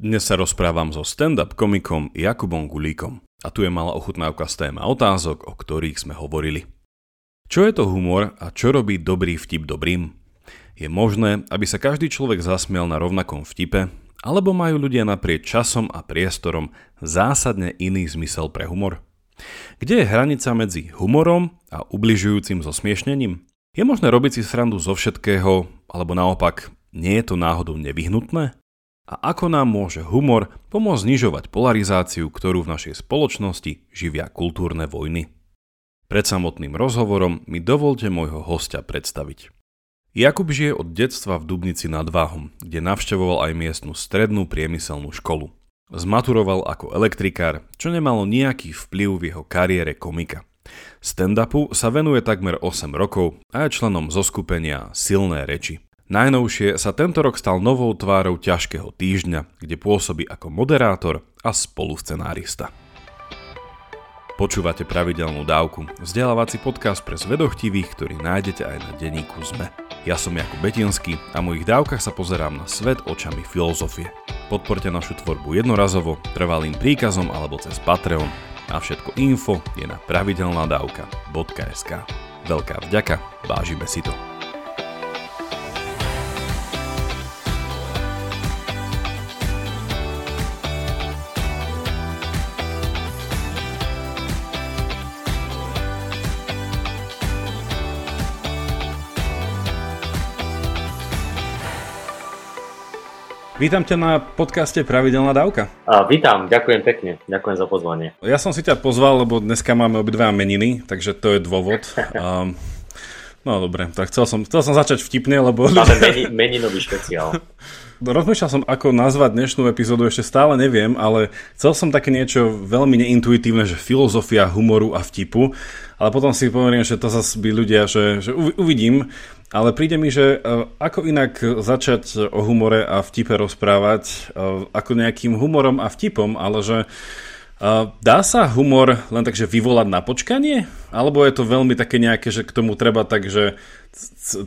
Dnes sa rozprávam so stand-up komikom Jakubom Gulíkom. A tu je malá ochutnávka z téma otázok, o ktorých sme hovorili. Čo je to humor a čo robí dobrý vtip dobrým? Je možné, aby sa každý človek zasmiel na rovnakom vtipe, alebo majú ľudia naprieč časom a priestorom zásadne iný zmysel pre humor? Kde je hranica medzi humorom a ubližujúcim zosmiešnením? Je možné robiť si srandu zo všetkého, alebo naopak, nie je to náhodou nevyhnutné? A ako nám môže humor pomôcť znižovať polarizáciu, ktorú v našej spoločnosti živia kultúrne vojny? Pred samotným rozhovorom mi dovolte môjho hostia predstaviť. Jakub žije od detstva v Dubnici nad Váhom, kde navštevoval aj miestnu strednú priemyselnú školu. Zmaturoval ako elektrikár, čo nemalo nejaký vplyv v jeho kariére komika. Stand-upu sa venuje takmer 8 rokov a je členom zoskupenia Silné reči. Najnovšie sa tento rok stal novou tvárou Ťažkého týždňa, kde pôsobí ako moderátor a spoluscenárista. Počúvate Pravidelnú dávku, vzdelávací podcast pre zvedochtivých, ktorý nájdete aj na denníku ZME. Ja som Jakub Betinský a v mojich dávkach sa pozerám na svet očami filozofie. Podporte našu tvorbu jednorazovo, trvalým príkazom alebo cez Patreon a všetko info je na pravidelnadavka.sk. Veľká vďaka, vážime si to. Vítam ťa na podcaste Pravidelná dávka. Vítam, ďakujem pekne, ďakujem za pozvanie. Ja som si ťa pozval, lebo dneska máme obidva meniny, takže to je dôvod. No dobre, tak chcel som začať vtipne, lebo... Máme meninový špeciál. Rozmýšľal som, ako nazvať dnešnú epizódu, ešte stále neviem, ale chcel som také niečo veľmi neintuitívne, že filozofia humoru a vtipu, ale potom si pomerím, že to zase by ľudia, že uvidím, ale príde mi, že ako inak začať o humore a vtipe rozprávať, ako nejakým humorom a vtipom, ale že dá sa humor len takže vyvolať na počkanie? Alebo je to veľmi také nejaké, že k tomu treba tak, že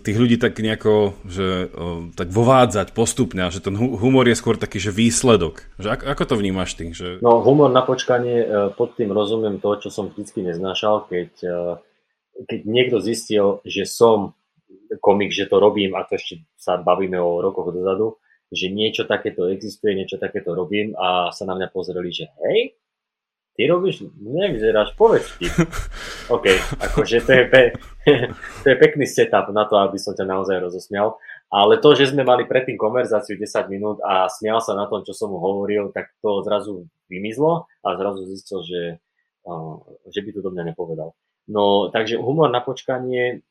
tých ľudí tak nejako že, tak vovádzať postupne, že ten humor je skôr taký, že výsledok. Že ako to vnímaš ty? Že... No humor na počkanie, pod tým rozumiem to, čo som vždycky neznášal, keď niekto zistil, že som komik, že to robím, a to ešte sa bavíme o rokoch dozadu, že niečo takéto existuje, niečo takéto robím a sa na mňa pozreli, že hej, ty robíš, nevyzeráš, povedz ty. OK, akože to je pekný setup na to, aby som ťa naozaj rozosmial. Ale to, že sme mali predtým konverzáciu 10 minút a smial sa na tom, čo som mu hovoril, tak to zrazu vymizlo a zrazu zistil, že by to do mňa nepovedal. No, takže humor na počkanie,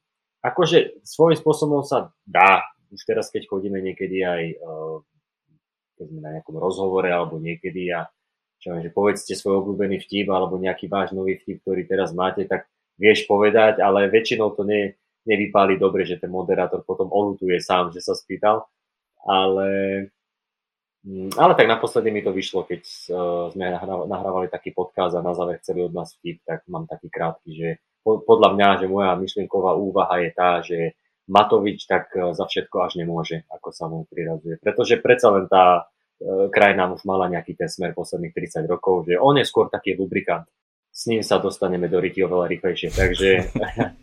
akože svojím spôsobom sa dá. Už teraz, keď chodíme niekedy aj keď sme na nejakom rozhovore alebo niekedy a že povedzte svoj obľúbený vtip alebo nejaký váš nový vtip, ktorý teraz máte, tak vieš povedať, ale väčšinou to nevypáli dobre, že ten moderátor potom oľutuje sám, že sa spýtal. Ale tak naposledy mi to vyšlo, keď sme nahrávali taký podcast a na záver chceli od nás vtip, tak mám taký krátky, že podľa mňa, že moja myšlienková úvaha je tá, že Matovič tak za všetko až nemôže, ako sa mu prirazuje. Pretože predsa len tá krajina už mala nejaký ten smer posledných 30 rokov, že on je skôr taký lubrikant. S ním sa dostaneme do ryti oveľa rýchlejšie. Takže,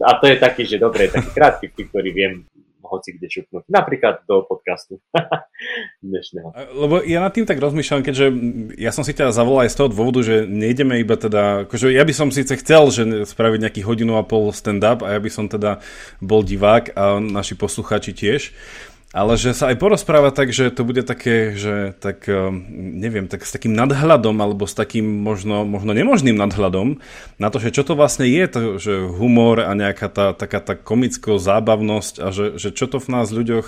a to je taký, že dobre, taký krátky vtip, ktorý viem hoci kde šupnúť. Napríklad do podcastu dnešného. Lebo ja nad tým tak rozmýšľam, keďže ja som si ťa zavolal aj z toho dôvodu, že nejdeme iba teda, akože ja by som síce chcel, že spraviť nejaký hodinu a pol stand-up a ja by som teda bol divák a naši poslucháči tiež. Ale že sa aj porozpráva tak, že to bude také, že tak, neviem, tak s takým nadhľadom, alebo s takým možno nemožným nadhľadom na to, že čo to vlastne je, to, že humor a nejaká tá, taká tá komická zábavnosť a že čo to v nás ľuďoch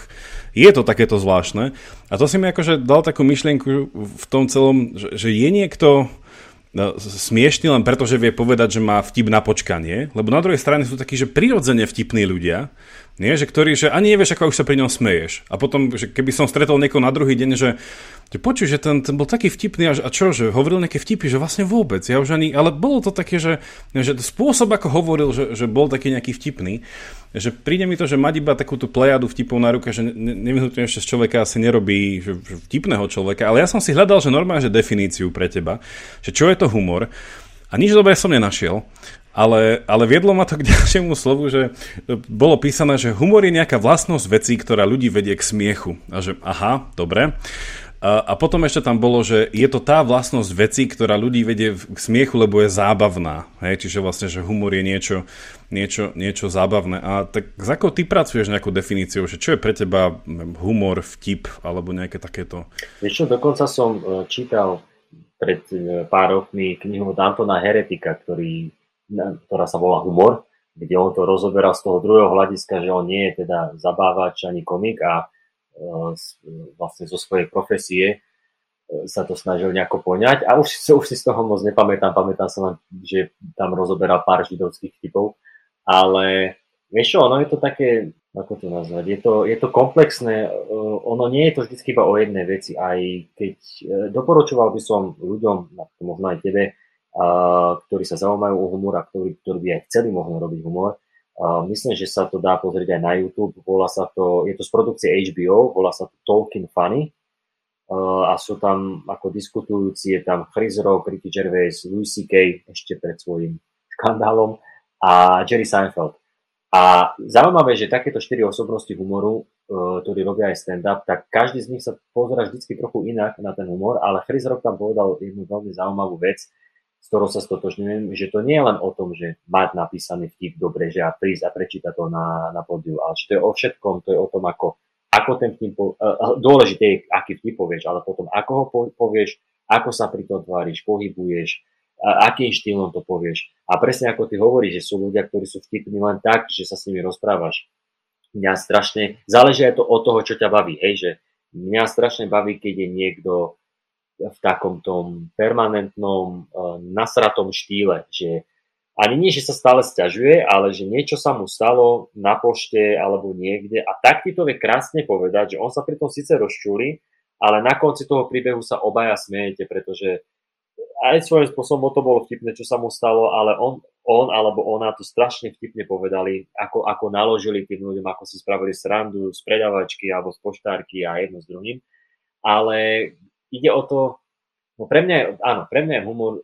je to takéto zvláštne. A to si mi akože dal takú myšlienku v tom celom, že je niekto smiešný len preto, že vie povedať, že má vtip na počkanie, lebo na druhej strane sú takí, že prirodzene vtipní ľudia, nie? Že ani nevieš, ako už sa pri ňom smeješ. A potom, že keby som stretol niekoho na druhý deň, že Počuj, že ten bol taký vtipný, a čo, že hovoril nejaké vtipy, že vlastne vôbec, ja už ani, ale bolo to také, že spôsob, ako hovoril, že bol taký nejaký vtipný, že príde mi to, že mať iba takú tú plejadu vtipov na ruke, že nevyhnutne ešte z človeka asi nerobí že vtipného človeka, ale ja som si hľadal, že normálne, že definíciu pre teba, že čo je to humor, a nič dobré som nenašiel. Ale viedlo ma to k ďalšiemu slovu, že bolo písané, že humor je nejaká vlastnosť vecí, ktorá ľudí vedie k smiechu. A že aha, dobre. A potom ešte tam bolo, že je to tá vlastnosť vecí, ktorá ľudí vedie k smiechu, lebo je zábavná. Hej? Čiže vlastne, že humor je niečo zábavné. A tak ako ty pracuješ nejakou definíciou, že čo je pre teba humor, vtip alebo nejaké takéto? Vieš čo, dokonca som čítal pred pár rokmi knihu od Antona Heretika, ktorá sa volá Humor, kde on to rozoberal z toho druhého hľadiska, že on nie je teda zabávač ani komik a vlastne zo svojej profesie sa to snažil nejako poňať, a už si z toho moc nepamätám, pamätám sa len, že tam rozoberal pár židovských typov, ale vieš čo, ono je to také, ako to nazvať, je to komplexné, ono nie je to vždycky iba o jednej veci, aj keď doporučoval by som ľuďom, možno aj tebe, ktorí sa zaujímajú o humor a ktorí by aj chceli možno robiť humor. Myslím, že sa to dá pozrieť aj na YouTube. Je to z produkcie HBO, volá sa to Talking Funny. A sú tam ako diskutujúci, je tam Chris Rock, Ricky Gervais, Louis C.K. ešte pred svojím skandálom a Jerry Seinfeld. A zaujímavé, že takéto 4 osobnosti humoru, ktorí robia aj stand-up, tak každý z nich sa pozerá vždycky trochu inak na ten humor, ale Chris Rock tam povedal jednu veľmi zaujímavú vec, s ktorou sa stotožňujem, že to nie je len o tom, že mať napísaný vtip dobre, že a prísť a prečítať to na pódiu, ale že to je o všetkom, to je o tom, ako ten vtip, dôležité je, aký vtip povieš, ale potom ako ho povieš, ako sa pri tom tváriš, pohybuješ, akým štýlom to povieš. A presne ako ty hovoríš, že sú ľudia, ktorí sú vtipní len tak, že sa s nimi rozprávaš. Mňa strašne, záleží aj to od toho, čo ťa baví, hej, že mňa strašne baví, keď je niekto v takom tom permanentnom nasratom štýle, že ani nie, že sa stále sťažuje, ale že niečo sa mu stalo na pošte alebo niekde, a tak ti to vie krásne povedať, že on sa pri tom síce rozčúli, ale na konci toho príbehu sa obaja smejete, pretože aj svojím spôsobom to bolo vtipné, čo sa mu stalo, ale on alebo ona to strašne vtipne povedali, ako naložili tým ľuďom, ako si spravili srandu z predavačky alebo z poštárky a jedno s druhým, ale ide o to, no pre mňa je humor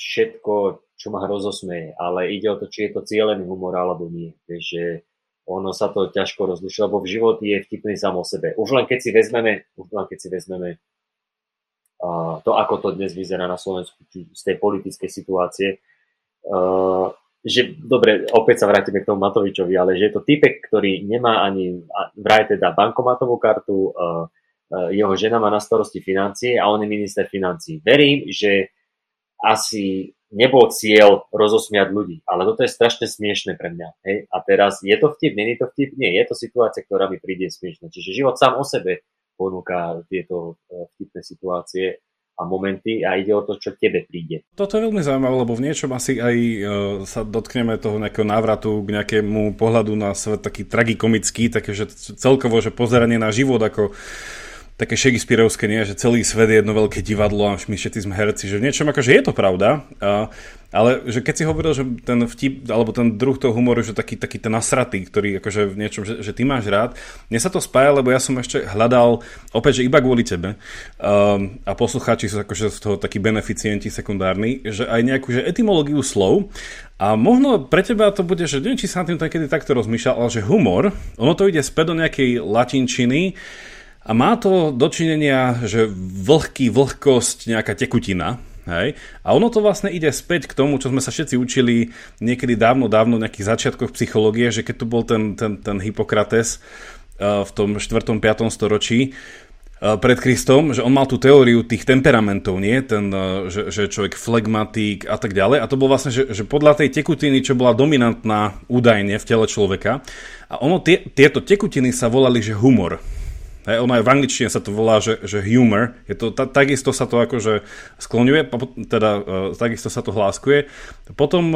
všetko, čo ma rozosmeje, ale ide o to, či je to cielený humor alebo nie. Takže ono sa to ťažko rozlišuje, lebo v živote je vtipný sám o sebe. Už len keď si vezmeme to, ako to dnes vyzerá na Slovensku, z tej politickej situácie, že dobre, opäť sa vrátime k tomu Matovičovi, ale že je to typek, ktorý nemá ani vraj teda bankomatovú kartu, jeho žena má na starosti financie a on je minister financií. Verím, že asi nebol cieľ rozosmiať ľudí, ale toto je strašne smiešné pre mňa. Hej? A teraz je to vtip, nie je to vtip? Nie, je to situácia, ktorá mi príde smiešná. Čiže život sám o sebe ponúka tieto vtipné situácie a momenty, a ide o to, čo tebe príde. Toto je veľmi zaujímavé, lebo v niečom asi aj sa dotkneme toho nejakého návratu k nejakému pohľadu na svet taký tragikomický, takže celkovo, že pozeranie na život ako také shakespearovské, nie, že celý svet je jedno veľké divadlo a my všetci sme herci, že v niečom akože je to pravda, ale že keď si hovoril, že ten vtip, alebo ten druh toho humoru, že taký ten nasratý, ktorý akože v niečom, že ty máš rád, mne sa to spája, lebo ja som ešte hľadal, opäť, že iba kvôli tebe, a poslucháči sú akože z toho takí beneficienti sekundárni, že aj nejakú že etymológiu slov, a možno pre teba to bude, že neviem, či sa na tým takedy takto rozmýšľal, ale že humor, ono to ide späť do nejakej latinčiny. A má to dočinenia, že vlhkosť, nejaká tekutina. Hej? A ono to vlastne ide späť k tomu, čo sme sa všetci učili niekedy dávno, v nejakých začiatkoch psychológie, že keď tu bol ten Hipokrates v tom 4. 5. storočí pred Kristom, že on mal tú teóriu tých temperamentov, nie? Že človek flegmatík a tak ďalej. A to bol vlastne, že podľa tej tekutiny, čo bola dominantná údajne v tele človeka. A ono tieto tekutiny sa volali, že humor. Ono aj v angličtine sa to volá, že humor. Je to, takisto sa to akože skloňuje, teda takisto sa to hláskuje. Potom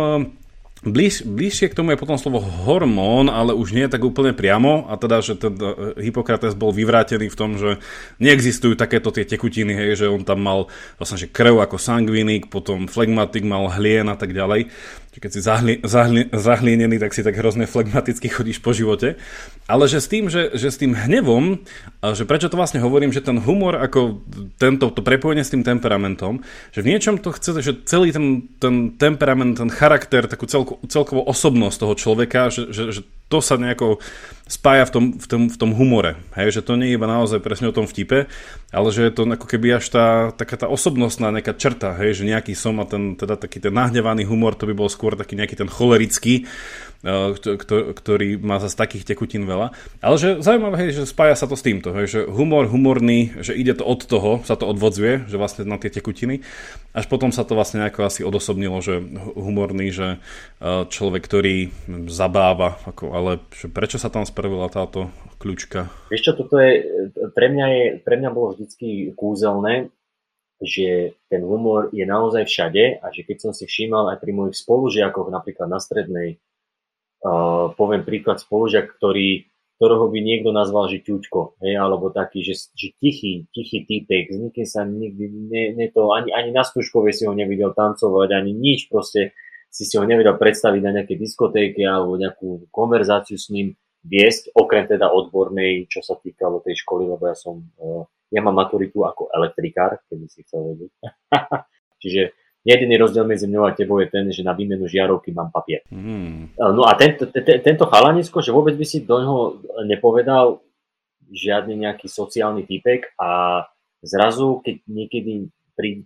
Bližšie k tomu je potom slovo hormón, ale už nie je tak úplne priamo, a teda, že ten Hipokrates bol vyvrátený v tom, že neexistujú takéto tie tekutiny, hej, že on tam mal vlastne že krv ako sangviník, potom flegmatik mal hlien a tak ďalej. Keď si zahlienený, tak si tak hrozne flegmaticky chodíš po živote. Ale že s tým, že s tým hnevom, že prečo to vlastne hovorím, že ten humor ako to prepojenie s tým temperamentom, že v niečom to chce, že celý ten temperament, ten charakter, takú celkovú osobnosť toho človeka, že to sa nejako spája v tom humore. Hej, že to nie je iba naozaj presne o tom vtipe, ale že je to ako keby až taká tá osobnostná nejaká črta, hej, že nejaký som a ten, teda taký ten nahnevaný humor, to by bol skôr taký nejaký ten cholerický, ktorý má zase takých tekutín veľa. Ale že zaujímavé, hej, že spája sa to s týmto, hej, že humor, humorný, že ide to od toho, sa to odvodzuje, že vlastne na tie tekutiny. Až potom sa to vlastne nejako asi odosobnilo, že humorný, že človek, ktorý zabáva, ale prečo sa tam spravila táto kľúčka? Vieš čo, toto pre mňa bolo vždycky kúzelné, že ten humor je naozaj všade, a že keď som si všímal aj pri mojich spolužiakoch, napríklad na strednej, poviem príklad, spolužiak, ktorého by niekto nazval, že ťuďko, alebo taký, že tichý týpek, s nikým sa nikdy ani na stužkovej si ho nevidel tancovať, ani nič, proste si ho nevedel predstaviť na nejaké diskotéke alebo nejakú konverzáciu s ním viesť, okrem teda odbornej, čo sa týkalo tej školy, lebo ja mám maturitu ako elektrikár, keby si chcel vedieť. Čiže jediný rozdiel medzi mnou a tebou je ten, že na výmenu žiarovky mám papier. No a tento chalanisko, že vôbec by si do ňoho nepovedal žiadny nejaký sociálny týpek, a zrazu, keď niekedy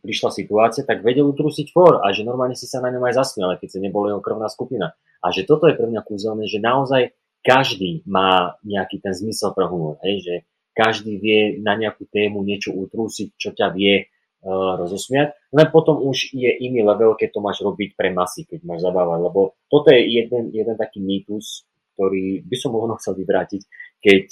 prišla situácia, tak vedel utrusiť fór, a že normálne si sa na ňom aj zasmial, keď sa nebola jeho krvná skupina. A že toto je pre mňa kúzelné, že naozaj každý má nejaký ten zmysel pre humor, hej? Že každý vie na nejakú tému niečo utrusiť, čo ťa vie rozosmiať. Len potom už je iný level, keď to máš robiť pre masy, keď máš zabávať, lebo toto je jeden taký mýtus, ktorý by som možno chcel vyvrátiť, keď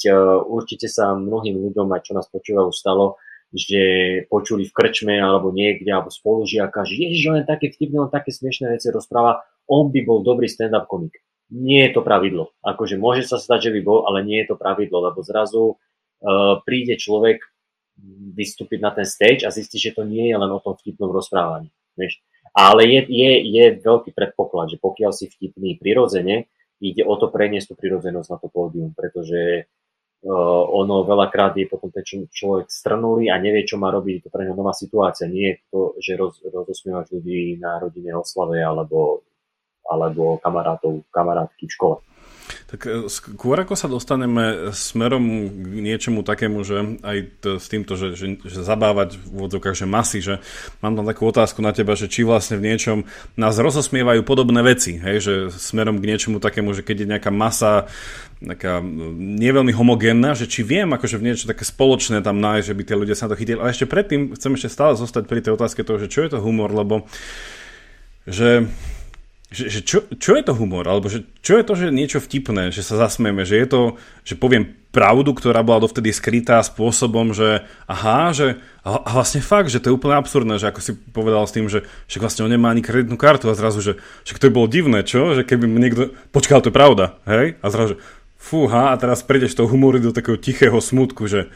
určite sa mnohým ľuďom, aj čo nás počúvajú, stalo, že počuli v krčme alebo niekde, alebo spolužiaka, že ježiš, on je také vtipné, on také smiešné veci rozpráva, on by bol dobrý stand-up komik. Nie je to pravidlo. Akože môže sa stať, že by bol, ale nie je to pravidlo, lebo zrazu príde človek vystúpiť na ten stage a zistí, že to nie je len o tom vtipnom rozprávaní. Vieš? Ale je veľký predpoklad, že pokiaľ si vtipný prirodzene, ide o to preniesť tú prirodzenosť na to pódium, pretože ono veľakrát je potom ten človek strnulý a nevie, čo má robiť, to pre ňa nová situácia. Nie je to, že rozosmievaš ľudí na rodinnej oslave alebo kamarátky v škole. Tak skôr ako sa dostaneme smerom k niečomu takému, že aj s týmto, že zabávať v odzokách, že masy, že mám tam takú otázku na teba, že či vlastne v niečom nás rozosmievajú podobné veci, hej, že smerom k niečomu takému, že keď je nejaká masa taká nie veľmi homogénna, že či viem akože v niečo také spoločné tam nájsť, že by tie ľudia sa na to chytili. Ale ešte predtým chcem ešte stále zostať pri tej otázke toho, že čo je to humor, lebo že čo je to humor, alebo že čo je to, že niečo vtipné, že sa zasmieme, že je to, že poviem pravdu, ktorá bola dovtedy skrytá spôsobom, že aha, že a vlastne fakt, že to je úplne absurdné, že ako si povedal s tým, že však vlastne on nemá ani kreditnú kartu, a zrazu, že však to by bolo divné, čo, že keby niekto počkal, to je pravda, hej, a zrazu, že fúha, a teraz prídeš toho humoru do takého tichého smutku, že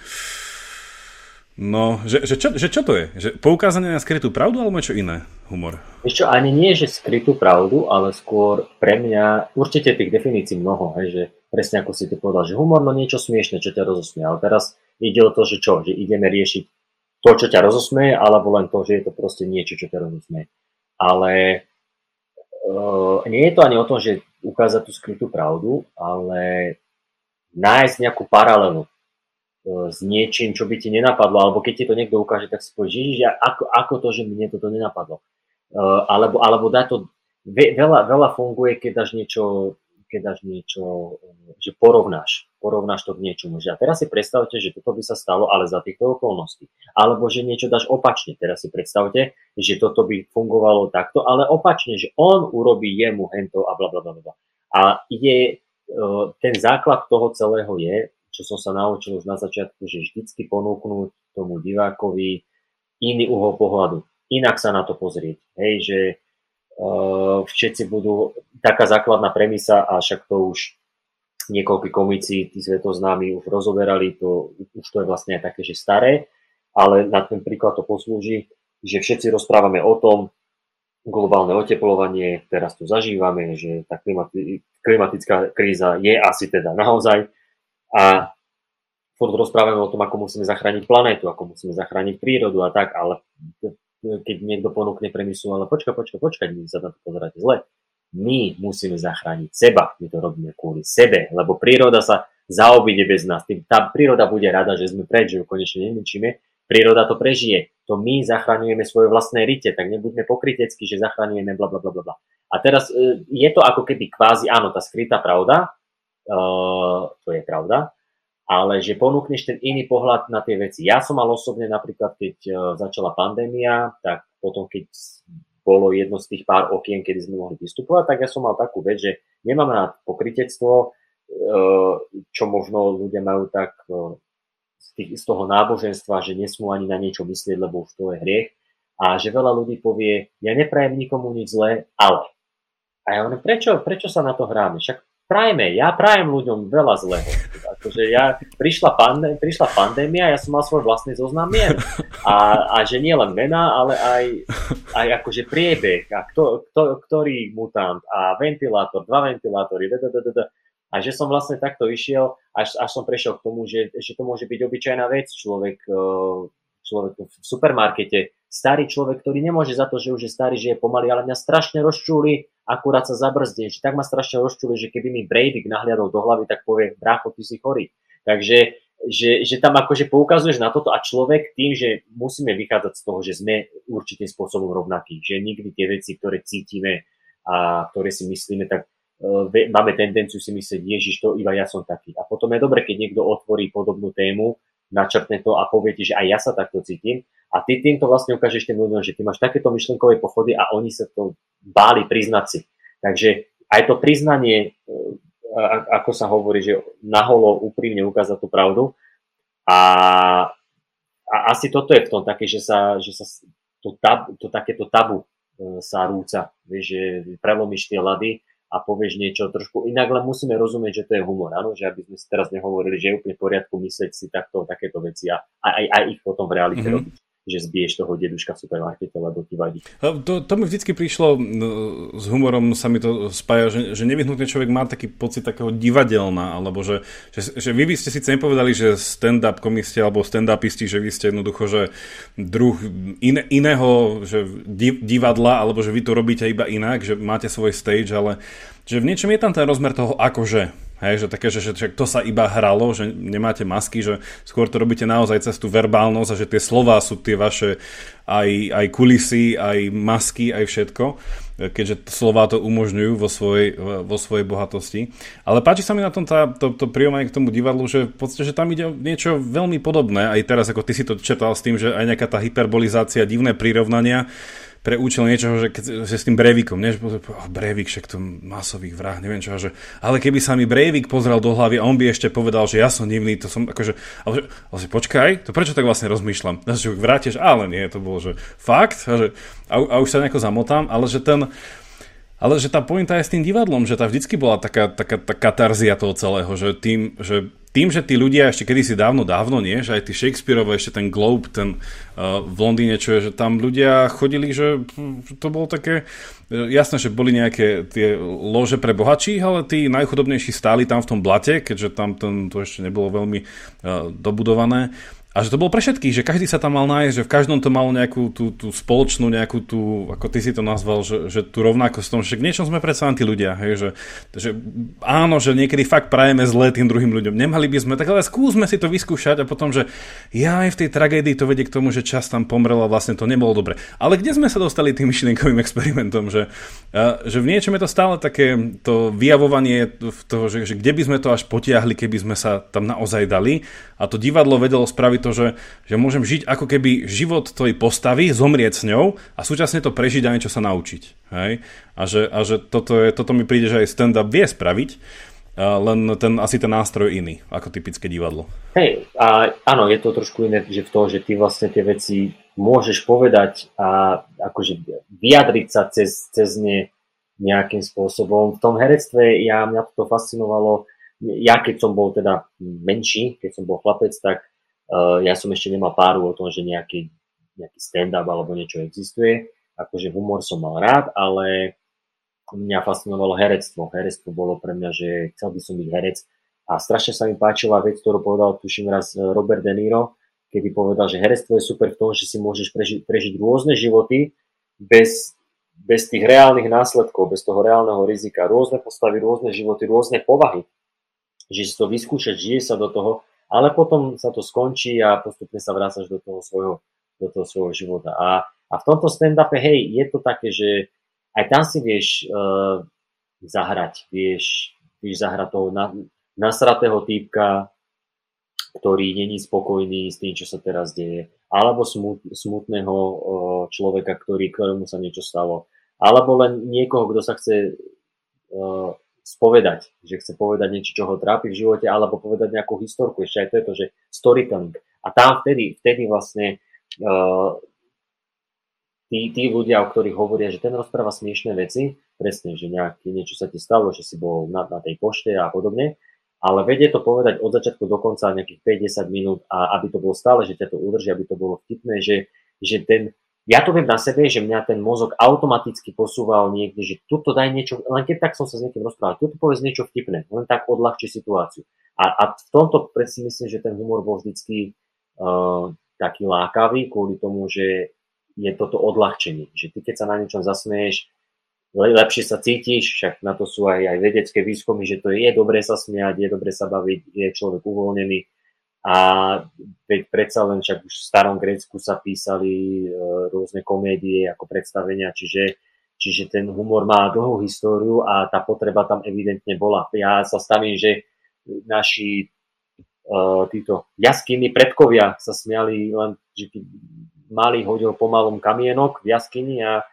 no, že čo to je? Že poukázanie na skrytú pravdu alebo niečo iné? Humor. Ešte ani nie, že skrytú pravdu, ale skôr pre mňa určite tých definícií mnoho, hej, že presne ako si ty povedal, že humor, no niečo smiešne, čo ťa rozosmie. Ale teraz ide o to, že čo? Že ideme riešiť to, čo ťa rozosmie, alebo len to, že je to proste niečo, čo ťa rozosmie. Ale nie je to ani o tom, že ukázať tú skrytú pravdu, ale nájsť nejakú paralelu s niečím, čo by ti nenapadlo, alebo keď ti to niekto ukáže, tak si povieš, že ako to, že mne toto nenapadlo. Alebo dá to, veľa funguje, keď dáš niečo, že porovnáš to k niečomu. Že a teraz si predstavte, že toto by sa stalo, ale za týchto okolností. Alebo že niečo dáš opačne. Teraz si predstavte, že toto by fungovalo takto, ale opačne, že on urobí jemu hento a blablabla. A je, ten základ toho celého je, čo som sa naučil už na začiatku, že vždycky ponúknúť tomu divákovi iný uhol pohľadu. Inak sa na to pozrieť. Hej, že všetci budú, taká základná premisa, a však to už niekoľkí komici, tí svetoznámi už rozoberali, to, už to je vlastne aj také, že staré, ale na ten príklad to poslúži, že všetci rozprávame o tom, globálne oteplovanie, teraz tu zažívame, že tá klimatická kríza je asi teda naozaj, a furt rozprávame o tom, ako musíme zachrániť planétu, ako musíme zachrániť prírodu a tak, ale keď niekto ponúkne premisu, ale počkaj, my sa na to pozeráte zle. My musíme zachrániť seba, my to robíme kvôli sebe, lebo príroda sa zaobíde bez nás. Tá príroda bude rada, že sme preč, že ju konečne neničíme. Príroda to prežije. To my zachraňujeme svoje vlastné rite, tak nebuďme pokrytecky, že zachraňujeme blablabla. A teraz je to ako keby kvázi, áno, tá skrytá pravda, to je pravda, ale že ponúkneš ten iný pohľad na tie veci. Ja som mal osobne napríklad, keď začala pandémia, tak potom, keď bolo jedno z tých pár okien, kedy sme mohli vystupovať, tak ja som mal takú vec, že nemám rád pokrytectvo, čo možno ľudia majú tak... z toho náboženstva, že nesmú ani na niečo myslieť, lebo už to je hriech. A že veľa ľudí povie, ja neprajem nikomu nič zlé, ale. A ja hovorím, prečo sa na to hráme? Však prajme, ja prajem ľuďom veľa zlého. Akože prišla pandémia, ja som mal svoj vlastný zoznam mien. A že nie len mená, ale aj akože priebeh, a ktorý mutant, a ventilátor, dva ventilátory, a že som vlastne takto išiel, až som prešiel k tomu, že to môže byť obyčajná vec. Človek v supermarkete, starý človek, ktorý nemôže za to, že už je starý, že je pomalý, ale mňa strašne rozčúli, akurát sa zabrzdie, že tak ma strašne rozčúli, že keby mi Breivik nahliadol do hlavy, tak povie, brácho, ty si chorý. Takže že tam akože poukazuješ na toto, a človek tým, že musíme vychádzať z toho, že sme určitým spôsobom rovnakí, že nikdy tie veci, ktoré cítime a ktoré si myslíme, tak máme tendenciu si myslieť, ježiš, to iba ja som taký. A potom je dobre, keď niekto otvorí podobnú tému, načrtne to a povie ti, že aj ja sa takto cítim. A ty týmto vlastne ukážeš tým ľuďom, že ty máš takéto myšlenkové pochody, a oni sa to báli priznať si. Takže aj to priznanie, ako sa hovorí, že naholo úprimne ukázať tú pravdu. A asi toto je v tom také, že sa to takéto tabu sa rúca, vieš, že prelomíš tie ľady a povieš niečo trošku inak, ale musíme rozumieť, že to je humor, áno? Že aby sme si teraz nehovorili, že je úplne v poriadku myslieť si takto, takéto veci, a aj ich potom v realite robiť, že zbiješ toho deduška v supermarkete, lebo ti vadí. To mi vždycky prišlo, s humorom sa mi to spája, že nevyhnutne človek má taký pocit takého divadelná, alebo že vy by ste síce nepovedali, že stand-up komisti alebo stand-upisti, že vy ste jednoducho, že druh iného, že divadla, alebo že vy to robíte iba inak, že máte svoj stage, ale že v niečom je tam ten rozmer toho akože. Hej, že také, že to sa iba hralo, že nemáte masky, že skôr to robíte naozaj cez tú verbálnosť, a že tie slová sú tie vaše aj kulisy, aj masky, aj všetko, keďže slová to umožňujú vo svojej bohatosti. Ale páči sa mi na tom to prijomanie k tomu divadlu, že v podstate, že tam ide niečo veľmi podobné, aj teraz, ako ty si to četal s tým, že aj nejaká tá hyperbolizácia, divné prirovnania, pre účel niečoho, že s tým Breivikom, nie? Že Breivik, však to masových vrah, neviem čo, že, ale keby sa mi Breivik pozrel do hlavy a on by ešte povedal, že ja som divný, to som akože, ale počkaj, to prečo tak vlastne rozmýšľam? Že vrátiš, ale nie, to bolo, že fakt, a už sa nejako zamotám, ale že tá pointa je s tým divadlom, že tá vždycky bola taká tá katarzia toho celého, že tým, že tí ľudia ešte kedysi dávno, nie? Že aj tí Shakespeareovi, ešte ten Globe, ten v Londýne, čo je, že tam ľudia chodili, že to bolo také, jasné, že boli nejaké tie lože pre bohačích, ale tí najchudobnejší stáli tam v tom blate, keďže tam to ešte nebolo veľmi dobudované. A že to bolo pre všetkých, že každý sa tam mal nájsť, že v každom to malo nejakú tú spoločnú, nejakú tú, ako ty si to nazval, že tú rovnakosť v tom, že k niečom sme predsa tí ľudia, hej, že áno, že niekedy fakt prajeme zle tým druhým ľuďom, nemali by sme, tak ale skúsme si to vyskúšať, a potom, že ja aj v tej tragédii to vedie k tomu, že čas tam pomrel a vlastne to nebolo dobre. Ale kde sme sa dostali tým myšlienkovým experimentom, že v niečom je to stále také to vyjavovanie toho, že kde by sme to až potiahli, keby sme sa tam naozaj dali, a to divadlo vedelo spraviť to, že môžem žiť ako keby život tvojej postavy, zomrieť s ňou a súčasne to prežiť a niečo sa naučiť. Hej? A že toto mi príde, že aj stand-up vie spraviť, len asi ten nástroj iný, ako typické divadlo. Hej, áno, je to trošku iné, že v tom, že ty vlastne tie veci môžeš povedať a akože vyjadriť sa cez ne nejakým spôsobom. V tom herectve mňa to fascinovalo. Ja keď som bol teda menší, keď som bol chlapec, tak ja som ešte nemal páru o tom, že nejaký stand-up alebo niečo existuje. Akože humor som mal rád, ale mňa fascinovalo herectvo. Herectvo bolo pre mňa, že chcel by som byť herec. A strašne sa mi páčila vec, ktorú povedal, tuším raz, Robert De Niro, kedy povedal, že herectvo je super v tom, že si môžeš prežiť rôzne životy bez tých reálnych následkov, bez toho reálneho rizika. Rôzne postavy, rôzne životy, rôzne povahy. Že si to vyskúšaš, žije sa do toho, ale potom sa to skončí a postupne sa vrácaš do toho svojho života. A v tomto stand-upe, hej, je to také, že aj tam si vieš zahrať. Vieš zahrať toho nasratého týpka, ktorý není spokojný s tým, čo sa teraz deje, alebo smutného človeka, ktorému sa niečo stalo, alebo len niekoho, kto sa chce spovedať, že chce povedať niečo, čo ho trápi v živote, alebo povedať nejakú historku, ešte aj to je to, že storytelling. A tam vtedy vlastne tí ľudia, o ktorých hovoria, že ten rozpráva smiešné veci, presne, že niečo sa ti stalo, že si bol na tej pošte a podobne, ale vedie to povedať od začiatku do konca nejakých 50 minút a aby to bolo stále, že ťa to udrží, aby to bolo vtipné, že ten, ja to viem na sebe, že mňa ten mozog automaticky posúval niekde, že tuto daj niečo, len keď tak som sa s niekým rozprával, tuto povedz niečo vtipné, len tak odľahčí situáciu. A v tomto si myslím, že ten humor bol vždycky taký lákavý kvôli tomu, že je toto odľahčenie, že ty keď sa na niečom zasmeješ, lepšie sa cítiš, však na to sú aj vedecké výskumy, že to je dobré sa smiať, je dobré sa baviť, je človek uvoľnený. A veď predsa len však už v starom Grécku sa písali rôzne komédie ako predstavenia, čiže ten humor má dlhú históriu a tá potreba tam evidentne bola. Ja sa stavím, že naši títo jaskyní predkovia sa smiali len, že malý hodil pomalom kamienok v jaskyni a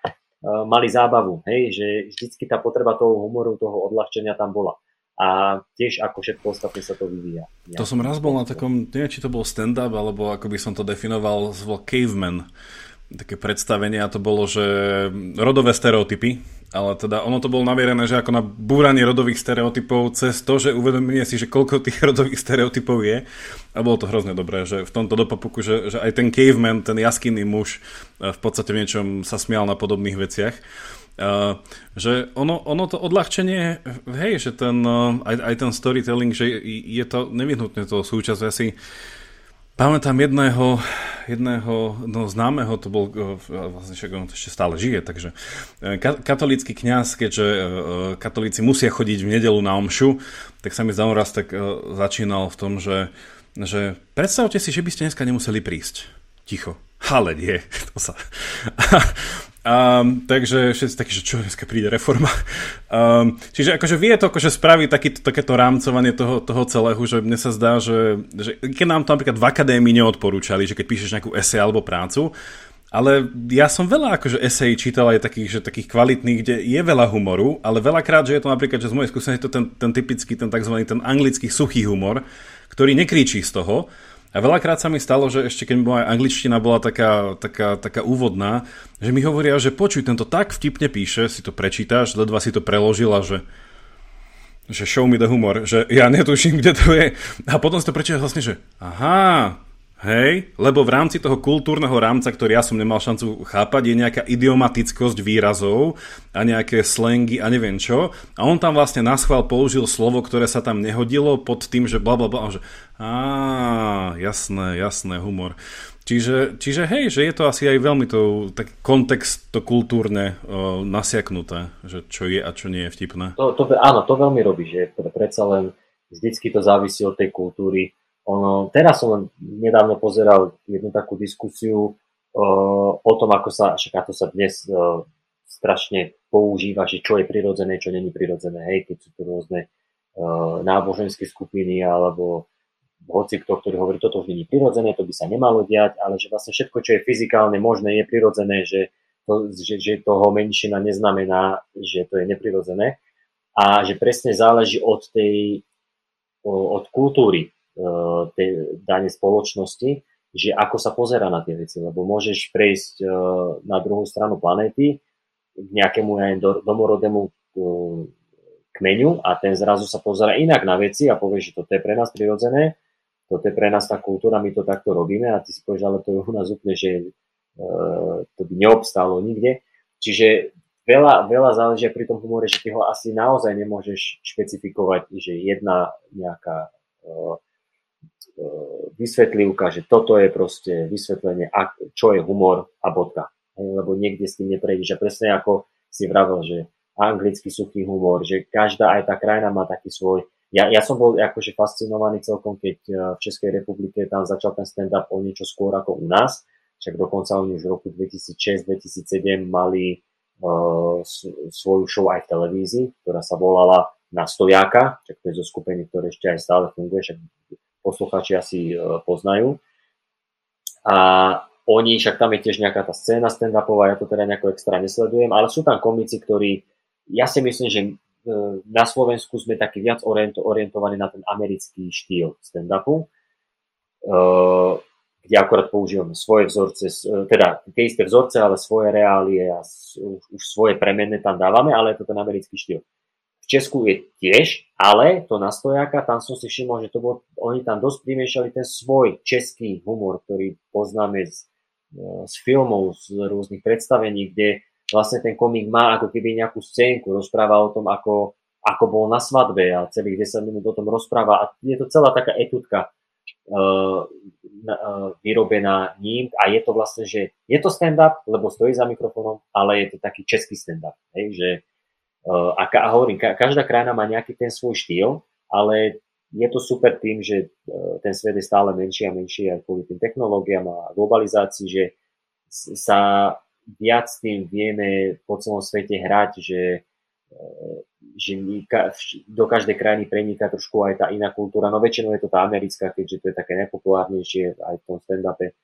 mali zábavu, hej, že vždycky tá potreba toho humoru, toho odľahčenia tam bola. A tiež ako všetko ostatné sa to vyvíja. Ja. To som raz bol na takom, neviem, či to bol stand-up, alebo ako by som to definoval, zvol Caveman. Také predstavenie a to bolo, že rodové stereotypy, ale teda ono to bolo navierené, že ako na búranie rodových stereotypov cez to, že uvedomenie si, že koľko tých rodových stereotypov je a bolo to hrozne dobré, že v tomto dopapuku, že aj ten caveman, ten jaskinný muž v podstate v niečom sa smial na podobných veciach. Že ono to odľahčenie, hej, že ten aj ten storytelling, že je to nevyhnutne toho súčasť asi. Pamätám jedného no známeho, to bol, vlastne však on ešte stále žije, takže katolícky kňaz, keďže katolíci musia chodiť v nedelu na omšu, tak sa mi raz tak začínal v tom, že predstavte si, že by ste dneska nemuseli prísť. Ticho. Ale nie. To sa... takže všetci takí, že čo dneska príde reforma. Čiže akože vie to akože spraviť takéto rámcovanie toho celého, že mne sa zdá, že keď nám to napríklad v akadémii neodporúčali, že keď píšeš nejakú esej alebo prácu, ale ja som veľa akože esej čítal aj takých kvalitných, kde je veľa humoru, ale veľakrát, že je to napríklad, že z mojej skúsenosti je to ten typický, ten takzvaný ten anglický suchý humor, ktorý nekričí z toho. A veľakrát sa mi stalo, že ešte keď moja angličtina bola taká úvodná, že mi hovoria, že počuj, tento tak vtipne píše, si to prečítaš, ledva si to preložila, že show me the humor, že ja netuším, kde to je. A potom si to prečítaš vlastne, že aha, hej, lebo v rámci toho kultúrneho rámca, ktorý ja som nemal šancu chápať, je nejaká idiomatickosť výrazov a nejaké slangy a neviem čo. A on tam vlastne naschvál použil slovo, ktoré sa tam nehodilo pod tým, že blablabla, že jasné, humor. Čiže hej, že je to asi aj veľmi tak kontext to kultúrne nasiaknuté, že čo je a čo nie je vtipné. Áno, to veľmi robí, že predsa len vždycky to závisí od tej kultúry. Teraz som len nedávno pozeral jednu takú diskusiu o tom, ako sa, však to sa dnes strašne používa, že čo je prirodzené, čo není prirodzené, hej, keď sú to rôzne náboženské skupiny alebo hocikto, ktorý hovorí, toto už nie je prirodzené, to by sa nemalo diať, ale že vlastne všetko, čo je fyzikálne možné, je prirodzené, že toho menšina neznamená, že to je neprirodzené a že presne záleží od tej, od kultúry tej danej spoločnosti, že ako sa pozerá na tie veci, lebo môžeš prejsť na druhú stranu planéty k nejakému domorodému kmeňu a ten zrazu sa pozerá inak na veci a povie, že toto je pre nás prirodzené, toto je pre nás tá kultúra, my to takto robíme a ty si povieš, ale to je u nás úplne, že to by neobstálo nikde. Čiže veľa záleží pri tom humore, že ty ho asi naozaj nemôžeš špecifikovať, že jedna nejaká vysvetlivka, že toto je proste vysvetlenie, čo je humor a bodka. Lebo niekde s tým neprejdeš. A presne ako si vravel, že anglický suchý humor, že každá aj tá krajina má taký svoj. Ja som bol akože fascinovaný celkom, keď v Českej republike tam začal ten stand-up o niečo skôr ako u nás. Však dokonca oni už v roku 2006-2007 mali svoju show aj v televízii, ktorá sa volala Na stojáka, tak to je zo skupiny, ktoré ešte aj stále funguje, však poslucháči asi poznajú. A oni, však tam je tiež nejaká tá scéna stand-upová, ja to teda nejako extra nesledujem, ale sú tam komici, ktorí, ja si myslím, že na Slovensku sme taký viac orientovaní na ten americký štýl stand-upu, kde akorát používame svoje vzorce, teda tie isté vzorce, ale svoje reálie a už svoje premenné tam dávame, ale je to ten americký štýl. V Česku je tiež, ale to Na stojáka, tam som si všimol, že to bol, oni tam dosť primiešali ten svoj český humor, ktorý poznáme z filmov, z rôznych predstavení, kde vlastne ten komik má ako keby nejakú scénku, rozpráva o tom, ako bol na svadbe a celých 10 minút o tom rozpráva a je to celá taká etudka vyrobená ním a je to vlastne, že je to stand-up, lebo stojí za mikrofónom, ale je to taký český stand-up, hej, že a hovorím, každá krajina má nejaký ten svoj štýl, ale je to super tým, že ten svet je stále menší a menší aj kvôli tým technológiám a globalizácii, že sa viac tým vieme po celom svete hrať, že do každej krajiny preniká trošku aj tá iná kultúra, no väčšinou je to tá americká, keďže to je také najpopulárnejšie aj v tom stand-upe,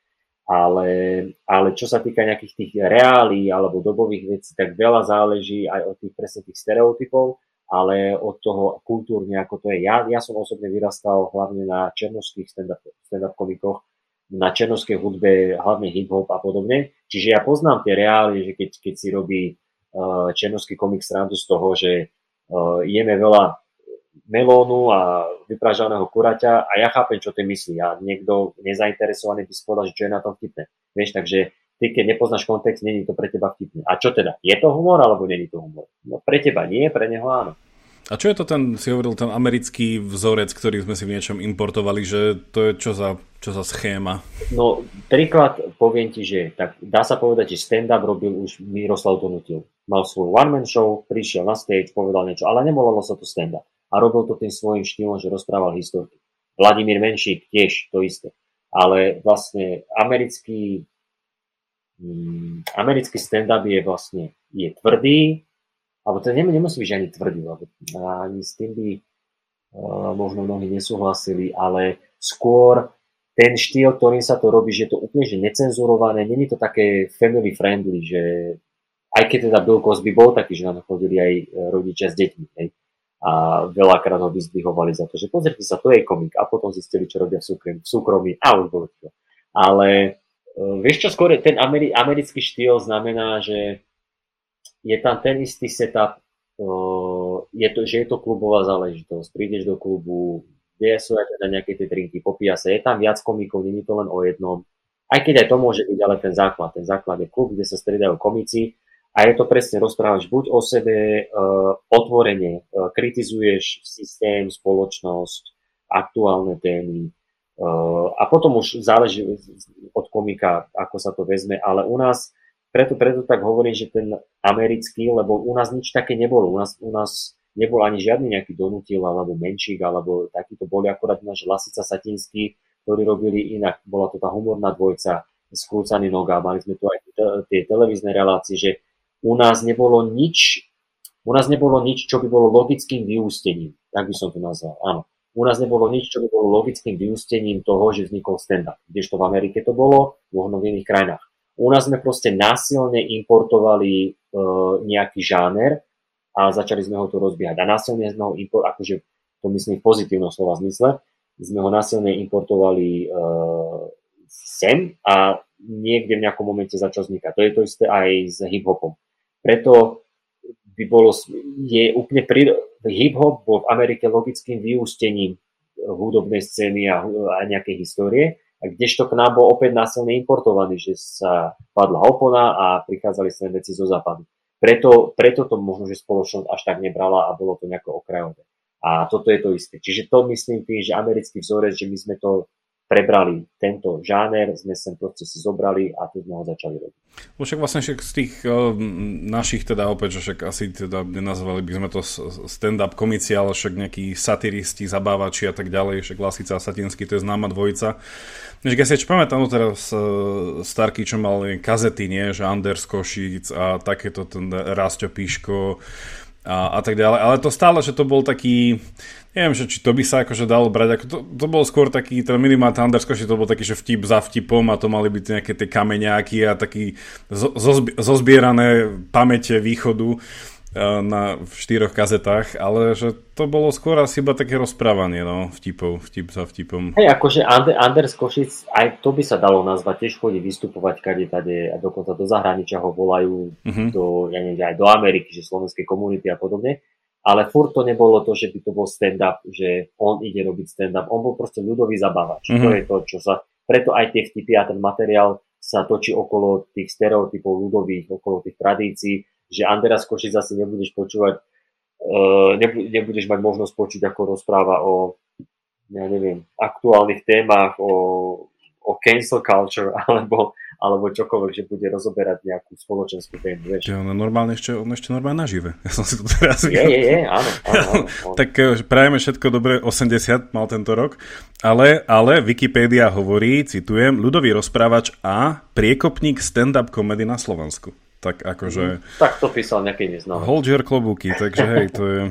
ale čo sa týka nejakých tých reálií alebo dobových vecí, tak veľa záleží aj od tých presne tých stereotypov, ale od toho kultúrne, ako to je. Ja som osobne vyrastal hlavne na černovských stand-up komikoch, na černovskej hudbe, hlavne hip-hop a podobne, čiže ja poznám tie reálie, že keď si robí černovský komik srandu z toho, že jeme veľa melónu a vypražaného kuraťa a ja chápem, čo ty myslí a niekto nezainteresovaný by spodal, že čo je na tom vtipné. Vieš, takže ty, keď nepoznáš kontext, není to pre teba vtipné. A čo teda? Je to humor alebo není to humor? No pre teba nie, pre neho áno. A čo je to ten, si hovoril, ten americký vzorec, ktorý sme si v niečom importovali, že to je čo za schéma? No, príklad poviem ti, že tak dá sa povedať, že stand-up robil už Miroslav Donutil. Mal svoj one-man show, prišiel na stage, povedal niečo, ale nevolalo sa to stand-up. A robil to tým svojím štýlom, že rozprával históriu. Vladimír Menšík tiež to isté. Ale vlastne americký stand-up je vlastne tvrdý, alebo to nemusí byť ani tvrdý, lebo ani s tým by možno mnohí nesúhlasili, ale skôr ten štýl, ktorým sa to robí, že je to úplne že necenzurované, není to také family friendly, že aj keď teda Bill Cosby bol taký, že na to chodili aj rodičia s deťmi, hej? A veľakrát ho vyzdvihovali za to, že pozrite sa, to je komik, a potom zistili, čo robia v súkromí a už bolo to. Ale vieš čo, skôr ten americký štýl znamená, že je tam ten istý setup, že je to klubová záležitosť. Prídeš do klubu, kde sú aj teda nejaké tie drinky, popíja sa, je tam viac komikov, nie je to len o jednom. Aj keď aj to môže byť, ale ten základ je klub, kde sa striedajú komici a je to presne, rozprávaš buď o sebe, otvorene, kritizuješ systém, spoločnosť, aktuálne témy a potom už záleží od komika, ako sa to vezme, ale u nás Preto tak hovorím, že ten americký, lebo u nás nič také nebolo. U nás nebol ani žiadny nejaký Donutil alebo Menšík, alebo takýto boli akorát náš Lasica Satinský, ktorí robili inak. Bola to tá humorná dvojca, skrúcaný noga. Mali sme tu aj tie televízne relácie, že u nás nebolo nič, čo by bolo logickým vyústením. Tak by som to nazval, áno. U nás nebolo nič, čo by bolo logickým vyústením toho, že vznikol stand-up. Kdežto v Amerike to bolo, v iných krajinách. U nás sme proste násilne importovali nejaký žáner a začali sme ho tu rozbiehať. A násilne sme ho importovali, akože to myslím v pozitívnom slova zmysle, sme ho násilne importovali sem a niekde v nejakom momente začal vznikať. To je to isté aj s hip-hopom. Preto by bolo, je úplne hip-hop bol v Amerike logickým vyústením hudobnej scény a nejakej histórie, a kdežto k nám bol opäť násilne importovaný, že sa padla opona a prichádzali sa veci zo západu. Preto to možno, že spoločnosť až tak nebrala a bolo to nejako okrajové. A toto je to isté. Čiže to myslím tým, že americký vzorec, že my sme to prebrali, tento žáner, sme sem proste si zobrali a tu sme ho začali robiť. Však vlastne z tých našich teda opäť, že však asi teda nenazvali by sme to stand-up komici, ale však nejakí satiristi, zabávači a tak ďalej, však Lasica Satinský, to je známa dvojica. Takže ja si pamätám teraz Starky, čo mal kazety, nie? Že Anders Košík a takéto ten Rásťo Píško a tak ďalej. Ale to stále, že to bol taký, neviem, že či to by sa akože dalo brať, ako to bol skôr taký, teda minimálne Anders Košík, to bol taký, že vtip za vtipom a to mali byť nejaké tie kameňáky a taký zozbierané pamäte východu na v 4 kazetách, ale že to bolo skôr asi iba také rozprávanie, no, vtip za vtipom. Hej, akože Anders Košic, aj to by sa dalo nazvať, tiež chodí vystupovať kade tade a dokonca do zahraničia ho volajú, do, ja neviem, aj do Ameriky, že slovenskej komunity a podobne, ale furt to nebolo to, že by to bol stand-up, že on ide robiť stand-up, on bol proste ľudový zabávač, to je to, čo sa, preto aj tie vtipy a ten materiál sa točí okolo tých stereotypov ľudových, okolo tých tradícií, že Anders Košic zase nebudeš počúvať, nebudeš mať možnosť počuť, ako rozpráva o, ja neviem, aktuálnych témach, o cancel culture, alebo čokoľvek, že bude rozoberať nejakú spoločenskú tému. Vieš. On ešte normálne nažive. Ja som si to teraz videl. Je, áno. Tak prajeme všetko dobre, 80 mal tento rok, ale Wikipédia hovorí, citujem, ľudový rozprávač a priekopník stand-up komedy na Slovensku. Tak akože... Tak to písal nejaký neznámy. Holger klobúky, takže hej, to je...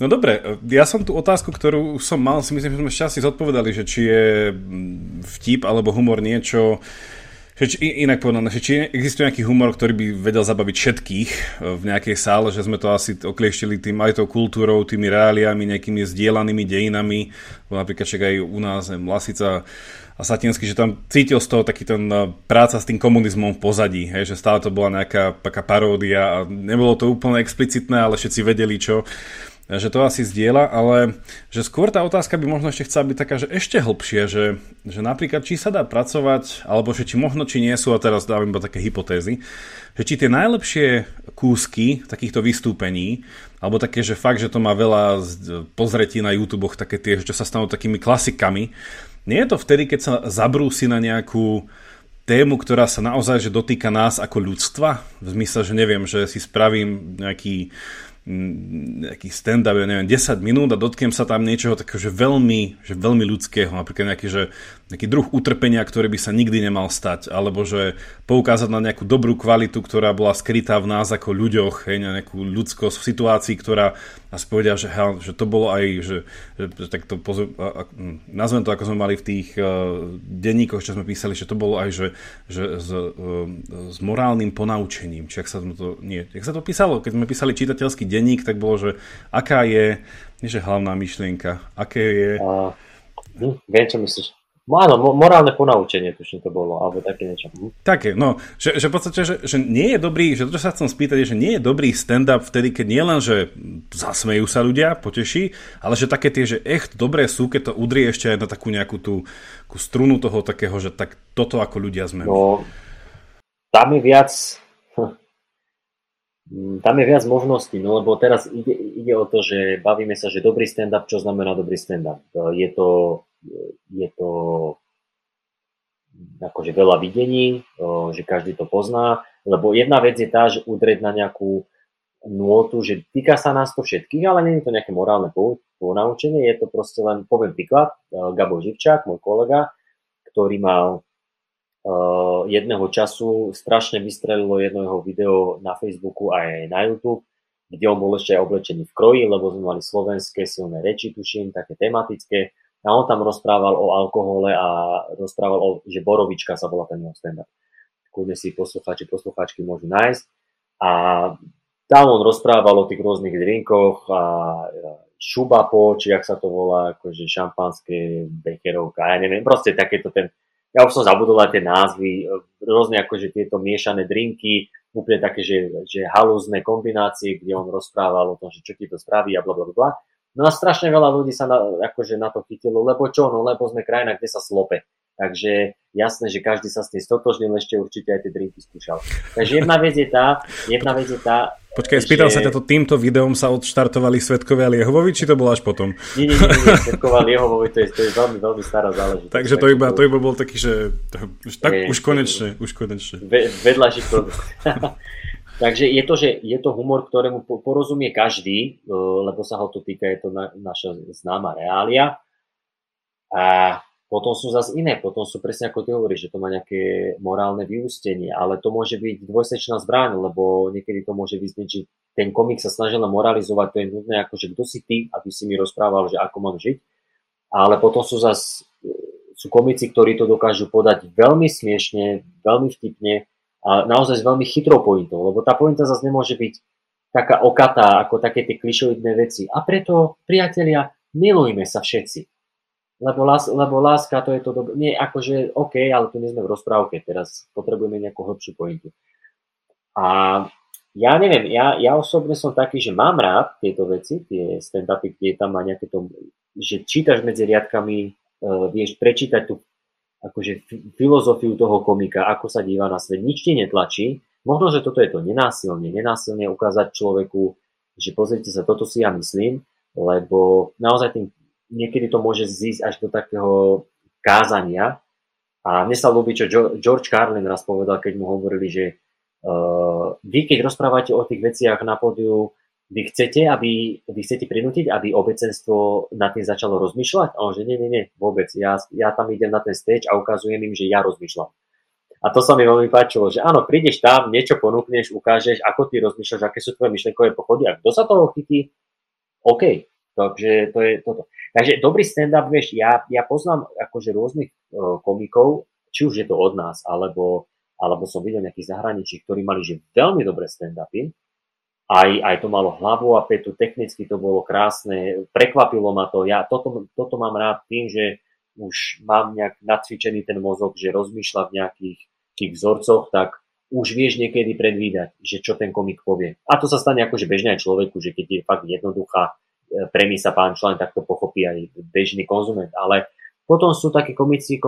No dobre, ja som tú otázku, ktorú som mal, si myslím, že sme šťastne zodpovedali, že či je vtip alebo humor niečo... inak povedané, či existuje nejaký humor, ktorý by vedel zabaviť všetkých v nejakej sále, že sme to asi oklieštili tým aj tou kultúrou, tými reáliami, nejakými zdieľanými dejinami, napríklad však aj u nás Lasica a Satinský, že tam cítil z toho taký ten práca s tým komunizmom v pozadí, hej, že stále to bola nejaká taká paródia a nebolo to úplne explicitné, ale všetci vedeli čo, že to asi zdieľa, ale že skôr tá otázka by možno ešte chcela byť taká, že ešte hlbšie, že napríklad či sa dá pracovať, alebo že či možno, či nie sú, a teraz dávam iba také hypotézy, že či tie najlepšie kúsky takýchto vystúpení, alebo také, že fakt, že to má veľa pozretí na YouTube, také tie, čo sa stanú takými klasikami, nie je to vtedy, keď sa zabrúsi na nejakú tému, ktorá sa naozaj že dotýka nás ako ľudstva, v zmysle, že neviem, že si spravím nejaký stand-up, ja neviem, 10 minút a dotknem sa tam niečoho takého, že veľmi ľudského, napríklad nejaký druh utrpenia, ktorý by sa nikdy nemal stať, alebo že poukázať na nejakú dobrú kvalitu, ktorá bola skrytá v nás ako ľuďoch, hej, nejakú ľudskosť v situácii, ktorá nás povedia, že to bolo aj, že tak to nazvem to, ako sme mali v tých denníkoch, čo sme písali, že to bolo aj, že s morálnym ponaučením, jak sa to písalo, keď sme písali čitateľský denník, tak bolo, že aká je, nie že hlavná myšlienka, aké je... Viem, čo myslíš. Áno, morálne ponaučenie, tuším to bolo, alebo také niečo. Také, no, že v podstate, že nie je dobrý, že to, čo sa chcem spýtať, je, že nie je dobrý stand-up vtedy, keď nie len, že zasmejú sa ľudia, poteší, ale že také tie, že echt dobré sú, keď to udrie ešte aj na takú nejakú tú strunu toho takého, že tak toto ako ľudia sme. No, tam je viac možností, no lebo teraz ide o to, že bavíme sa, že dobrý stand-up, čo znamená dobrý stand-up? Je to akože veľa videní, že každý to pozná, lebo jedna vec je tá, že udrieť na nejakú nôtu, že týka sa nás to všetkých, ale nie je to nejaké morálne ponaučenie, je to proste len, poviem príklad, Gabo Živčák, môj kolega, ktorý mal jedného času strašne vystrelilo jedno jeho video na Facebooku aj na YouTube, kde on bol ešte aj oblečený v kroji, lebo sme mali slovenské silné reči, tuším, také tematické. A on tam rozprával o alkohole a rozprával o, že borovička sa bola ten jeho stand-up. Kľudne si poslucháči, poslucháčky môžu nájsť. A tam on rozprával o tých rôznych drinkoch a šubapo, či jak sa to volá, akože šampanské, bekerovka, ja neviem, proste takéto ten Ja už som zabudol na tie názvy, rôzne akože tieto miešané drinky, úplne také, že halúzne kombinácie, kde on rozprával o tom, že čo ti to spraví a blablabla. No a strašne veľa ľudí sa akože na to chytilo, lebo čo? No lebo sme krajina, kde sa slope. Takže jasné, že každý sa s tým stotožnil, ešte určite aj tie drinky skúšal. Takže jedna vec je tá... Počkaj, spýtal sa ťa to, týmto videom sa odštartovali svedkovia Jehovovi, či to bolo až potom? Nie, svedkovia Jehovovi, to je veľmi, veľmi stará záležitosť. Takže to iba bol taký, že... Už konečne. Vedľaží to. Takže je to humor, ktorému porozumie každý, lebo sa ho to týka, je to naša známa reália. A potom sú zase iné, potom sú presne ako ty hovoríš, že to má nejaké morálne vyústenie, ale to môže byť dvojsečná zbraň, lebo niekedy to môže vyznieť, že ten komik sa snažil moralizovať, to je nudné, akože kto si ty, aby si mi rozprával, že ako mám žiť, ale potom sú zase komici, ktorí to dokážu podať veľmi smiešne, veľmi vtipne a naozaj s veľmi chytrou pointou, lebo tá pointa zase nemôže byť taká okatá, ako také tie klišoidné veci. A preto, priatelia, milujme sa všetci. Lebo láska, to je to dobré. Nie, akože OK, ale tu nie sme v rozprávke, teraz potrebujeme nejakú hlbšiu pointu. A ja neviem, ja osobne som taký, že mám rád tieto veci, tie stand-upy, kde tam má nejaké to, že čítaš medzi riadkami, vieš prečítať tú akože filozofiu toho komika, ako sa díva na svet, nič ti netlačí. Možno, že toto je to nenásilne ukázať človeku, že pozrite sa, toto si ja myslím, lebo naozaj tým niekedy to môže zísť až do takého kázania. A mne sa ľúbi, čo George Carlin raz povedal, keď mu hovorili, že vy, keď rozprávate o tých veciach na pódiu, vy chcete prinútiť, aby obecenstvo na tým začalo rozmýšľať? A on že nie, vôbec. Ja tam idem na ten stage a ukazujem im, že ja rozmýšľam. A to sa mi veľmi páčilo, že áno, prídeš tam, niečo ponúkneš, ukážeš, ako ty rozmýšľaš, aké sú tvoje myšlenkové pochody a kto sa toho chytí, OK. Takže to je toto. Takže dobrý stand-up, vieš, ja poznám akože rôznych komikov, či už je to od nás, alebo som videl nejakých zahraničí, ktorí mali že veľmi dobré stand-upy. Aj to malo hlavu a petu, technicky to bolo krásne, prekvapilo ma to. Ja toto mám rád tým, že už mám nejak nacvičený ten mozog, že rozmýšľa v nejakých tých vzorcoch, tak už vieš niekedy predvídať, že čo ten komik povie. A to sa stane akože bežne aj človeku, že keď je fakt jednoduchá premisa pán člen, tak to pochopí aj bežný konzument, ale potom sú také komičky,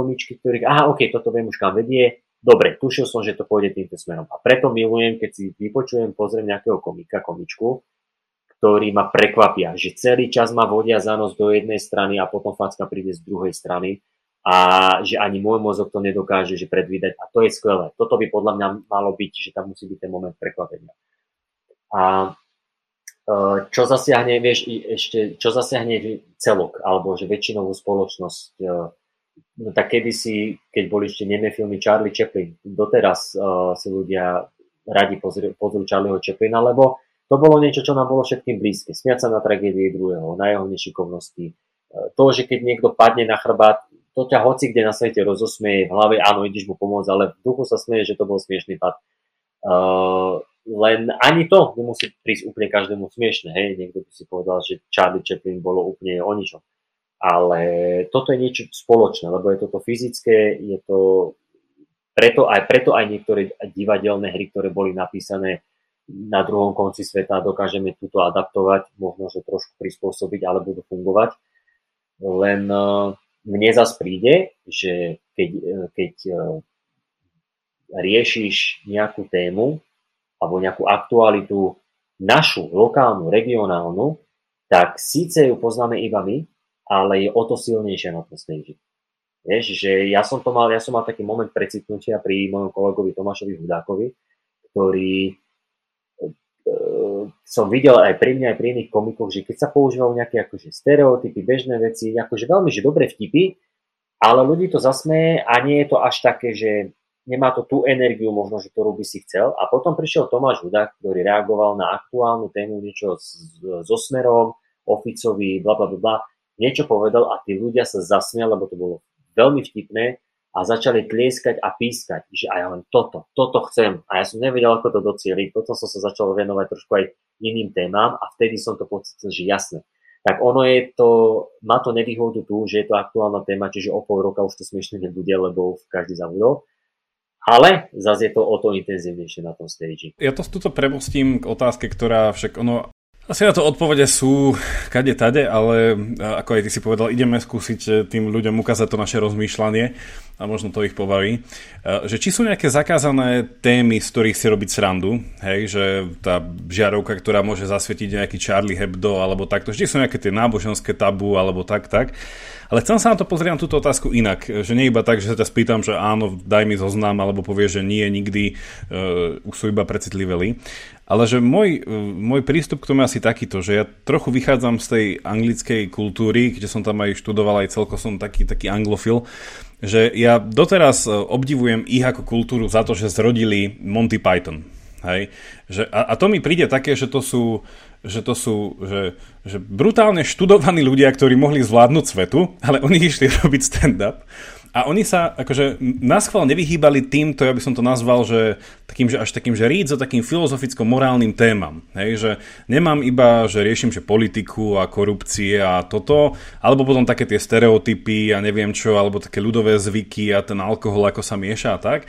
ktorých, toto viem už kam vedie, dobre, tušil som, že to pôjde týmto smerom. A preto milujem, keď si vypočujem, pozriem nejakého komičku, ktorý ma prekvapia, že celý čas ma vodia za nos do jednej strany a potom facka príde z druhej strany a že ani môj mozog to nedokáže že predvídať a to je skvelé. Toto by podľa mňa malo byť, že tam musí byť ten moment prekvapenia. A čo zasiahne, vieš, ešte, čo zasiahne celok, alebo že väčšinovú spoločnosť. No tak kedysi, keď boli ešte nemé filmy Charlie Chaplin, doteraz si ľudia radi pozrú Charlieho Chaplina, lebo to bolo niečo, čo nám bolo všetkým blízke. Smiať sa na tragédii druhého, na jeho nešikovnosti. To, že keď niekto padne na chrbát, to ťa hoci kde na svete rozosmieje, v hlave áno, ideš mu pomôcť, ale v duchu sa smieje, že to bol smiešný pad. Len ani to nemusí prísť úplne každému smiešne, hej, niekto by si povedal, že Charlie Chaplin bolo úplne o ničom. Ale toto je niečo spoločné, lebo je toto fyzické, je to preto aj niektoré divadelné hry, ktoré boli napísané na druhom konci sveta, dokážeme túto adaptovať, možno, že trošku prispôsobiť, ale budú fungovať. Len mne zas príde, že keď riešiš nejakú tému, alebo nejakú aktualitu našu, lokálnu, regionálnu, tak síce ju poznáme iba my, ale je o to silnejšia na tom stage. Vieš, že ja som mal taký moment precitnutia pri mojom kolegovi Tomášovi Hudákovi, ktorý som videl aj pri mne, aj pri iných komikoch, že keď sa používajú nejaké akože stereotypy, bežné veci, akože veľmi že dobré vtipy, ale ľudí to zasmeje a nie je to až také, že nemá to tú energiu možno, že ktorú by si chcel. A potom prišiel Tomáš Hudák, ktorý reagoval na aktuálnu tému, niečo so Smerom, Oficovi, blablabla. Niečo povedal a tí ľudia sa zasmiali, lebo to bolo veľmi vtipné a začali tlieskať a pískať, že aj len toto chcem. A ja som nevedel, ako to docieliť. Potom som sa začal venovať trošku aj iným témam a vtedy som to pocítil, že jasné. tak ono je to, má to nevýhodu tu, že je to aktuálna téma, čiže o pol roka už to smiešne nebude, lebo každý zabudol. Ale zase je to o to intenzívnejšie na tom stage. Ja to tuto premostím k otázke, ktorá však ono... Asi na to odpovede sú kade tade, ale ako aj ty si povedal, ideme skúsiť tým ľuďom ukázať to naše rozmýšľanie a možno to ich pobaví. Že či sú nejaké zakázané témy, z ktorých si robiť srandu, hej, že tá žiarovka, ktorá môže zasvietiť nejaký Charlie Hebdo alebo takto, či sú nejaké tie náboženské tabu alebo tak. Ale chcem sa na to pozrieť na túto otázku inak, že nie iba tak, že sa ťa spýtam, že áno, daj mi zoznam alebo povieš, že nie, nikdy, už sú iba precitliveli. Ale že môj prístup k tomu je asi takýto, že ja trochu vychádzam z tej anglickej kultúry, kde som tam aj študoval, aj celko som taký anglofil, že ja doteraz obdivujem ich ako kultúru za to, že zrodili Monty Python. Hej? Že, a to mi príde také, že brutálne študovaní ľudia, ktorí mohli zvládnuť svetu, ale oni išli robiť stand-up. A oni sa akože naschvál nevyhýbali týmto, ja by som to nazval, že takým, že až takým, že read za takým filozoficko-morálnym témam. Hej, že nemám iba, že riešim, že politiku a korupcie a toto, alebo potom také tie stereotypy a neviem čo, alebo také ľudové zvyky a ten alkohol, ako sa mieša a tak.